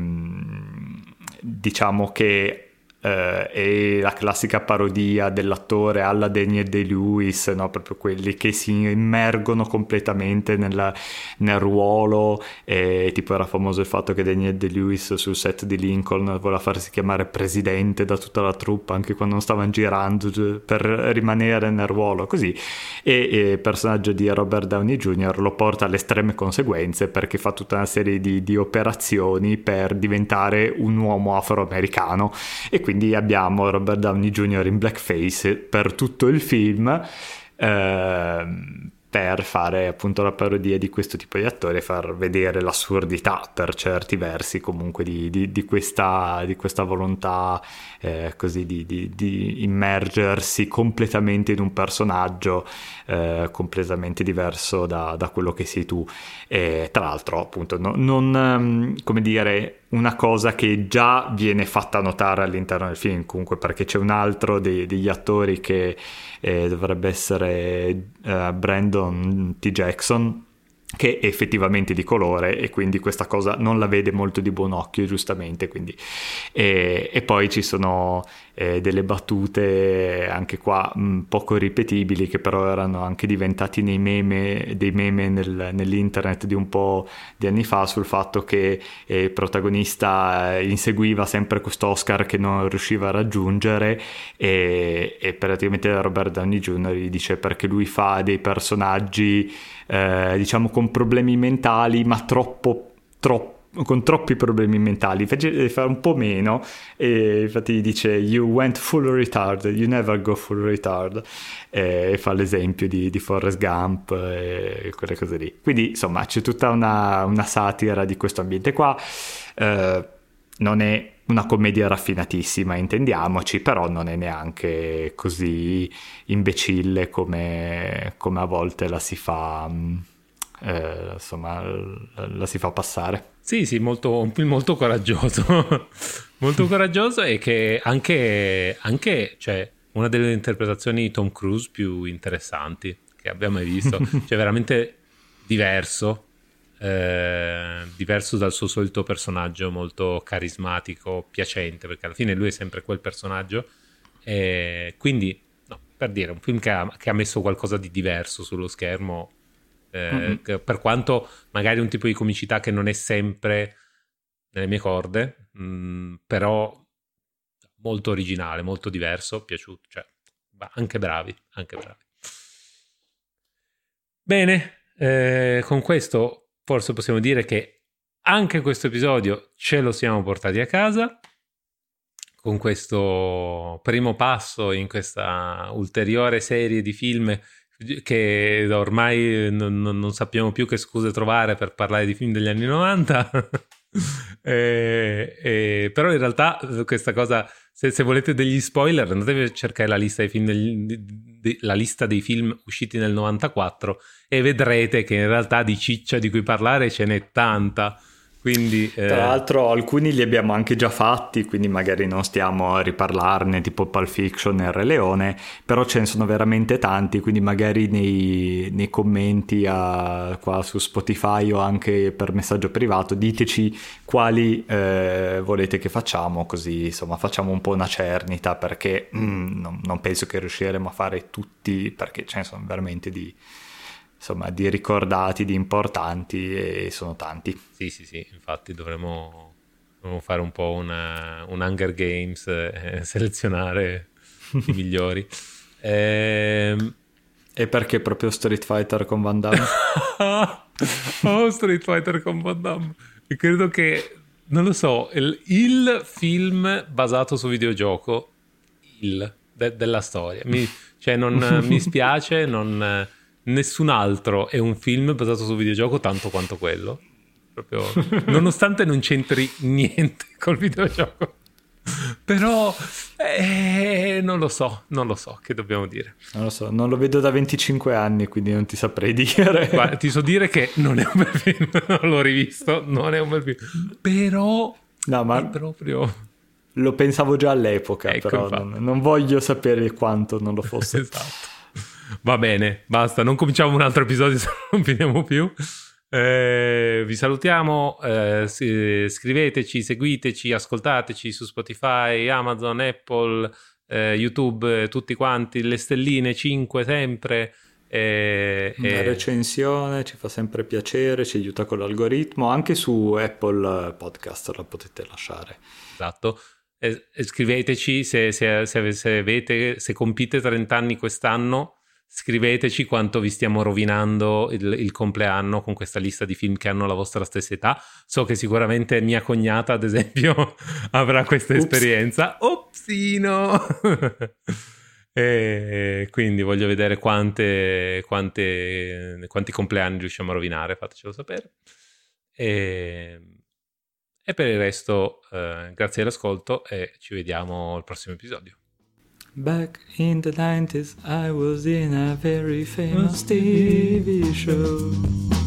diciamo che Uh, e la classica parodia dell'attore alla Daniel Day-Lewis, no? Proprio quelli che si immergono completamente nella, nel ruolo, e tipo era famoso il fatto che Daniel Day-Lewis sul set di Lincoln voleva farsi chiamare presidente da tutta la truppa anche quando non stavano girando, per rimanere nel ruolo così, e, e il personaggio di Robert Downey junior lo porta alle estreme conseguenze perché fa tutta una serie di, di operazioni per diventare un uomo afroamericano, e quindi abbiamo Robert Downey junior in blackface per tutto il film, eh, per fare appunto la parodia di questo tipo di attore e far vedere l'assurdità per certi versi comunque di, di, di, questa, di questa volontà eh, così di, di, di immergersi completamente in un personaggio eh, completamente diverso da, da quello che sei tu. E tra l'altro appunto no, non, come dire, una cosa che già viene fatta notare all'interno del film comunque, perché c'è un altro dei, degli attori che eh, dovrebbe essere eh, Brandon T. Jackson, che è effettivamente di colore e quindi questa cosa non la vede molto di buon occhio, giustamente, quindi e, e poi ci sono eh, delle battute anche qua mh, poco ripetibili, che però erano anche diventati nei meme dei meme nel, nell'internet di un po' di anni fa, sul fatto che eh, il protagonista inseguiva sempre questo Oscar che non riusciva a raggiungere e, e praticamente Robert Downey Junior gli dice, perché lui fa dei personaggi eh, diciamo con problemi mentali, ma troppo, troppo con troppi problemi mentali, devi fare un po' meno. E infatti dice you went full retard, you never go full retard, e fa l'esempio di, di Forrest Gump e quelle cose lì. Quindi insomma c'è tutta una, una satira di questo ambiente qua. Eh, non è una commedia raffinatissima, intendiamoci, però non è neanche così imbecille come, come a volte la si fa Eh, insomma la, la si fa passare. Sì, sì, molto, un film molto coraggioso molto coraggioso e che anche, anche cioè, una delle interpretazioni di Tom Cruise più interessanti che abbiamo mai visto, cioè veramente diverso eh, diverso dal suo solito personaggio molto carismatico, piacente, perché alla fine lui è sempre quel personaggio, eh, quindi no, per dire, un film che ha, che ha messo qualcosa di diverso sullo schermo. Eh, mm-hmm. Per quanto magari un tipo di comicità che non è sempre nelle mie corde, mh, però molto originale, molto diverso, piaciuto, cioè anche bravi, anche bravi. Bene, eh, con questo forse possiamo dire che anche questo episodio ce lo siamo portati a casa, con questo primo passo in questa ulteriore serie di film che ormai non, non sappiamo più che scuse trovare per parlare di film degli anni novanta. e, e, però in realtà questa cosa, se, se volete degli spoiler, andatevi a cercare la lista dei film degli, di, di, la lista dei film usciti nel novantaquattro e vedrete che in realtà di ciccia di cui parlare ce n'è tanta. Quindi, eh... tra l'altro alcuni li abbiamo anche già fatti, quindi magari non stiamo a riparlarne, tipo Pulp Fiction e Re Leone, però ce ne sono veramente tanti, quindi magari nei, nei commenti a, qua su Spotify o anche per messaggio privato diteci quali eh, volete che facciamo, così insomma facciamo un po' una cernita, perché mm, non, non penso che riusciremo a fare tutti, perché ce ne sono veramente di... insomma di ricordati, di importanti, e sono tanti. Sì, sì, sì, infatti dovremmo, dovremmo fare un po' una, un Hunger Games, eh, selezionare i migliori. Ehm... E perché proprio Street Fighter con Van Damme? Oh, Street Fighter con Van Damme! E credo che, non lo so, il, il film basato su videogioco, il, de, della storia. Mi, cioè non mi spiace, non... nessun altro è un film basato su videogioco tanto quanto quello, proprio, nonostante non c'entri niente col videogioco, però eh, non lo so, non lo so che dobbiamo dire, non lo so, non lo vedo da venticinque anni, quindi non ti saprei dire. Guarda, ti so dire che non è un bel film, non l'ho rivisto, non è un bel film, però no, ma... è proprio... lo pensavo già all'epoca, ecco, però non, non voglio sapere quanto non lo fosse stato. Va bene, basta, non cominciamo un altro episodio se non finiamo più. Eh, vi salutiamo, eh, scriveteci, seguiteci, ascoltateci su Spotify, Amazon, Apple, eh, YouTube, tutti quanti, le stelline, cinque sempre. Eh, Una eh. recensione ci fa sempre piacere, ci aiuta con l'algoritmo, anche su Apple Podcast la potete lasciare. Esatto. E, e scriveteci se, se, se, se, avete, se compite trenta anni quest'anno. Scriveteci quanto vi stiamo rovinando il, il compleanno con questa lista di film che hanno la vostra stessa età. So che sicuramente mia cognata, ad esempio, avrà questa Oops. esperienza. Opsino! E quindi voglio vedere quante, quante, quanti compleanni riusciamo a rovinare, fatecelo sapere. E, e per il resto, eh, grazie all'ascolto e ci vediamo al prossimo episodio. Back in the nineties I was in a very famous T V show.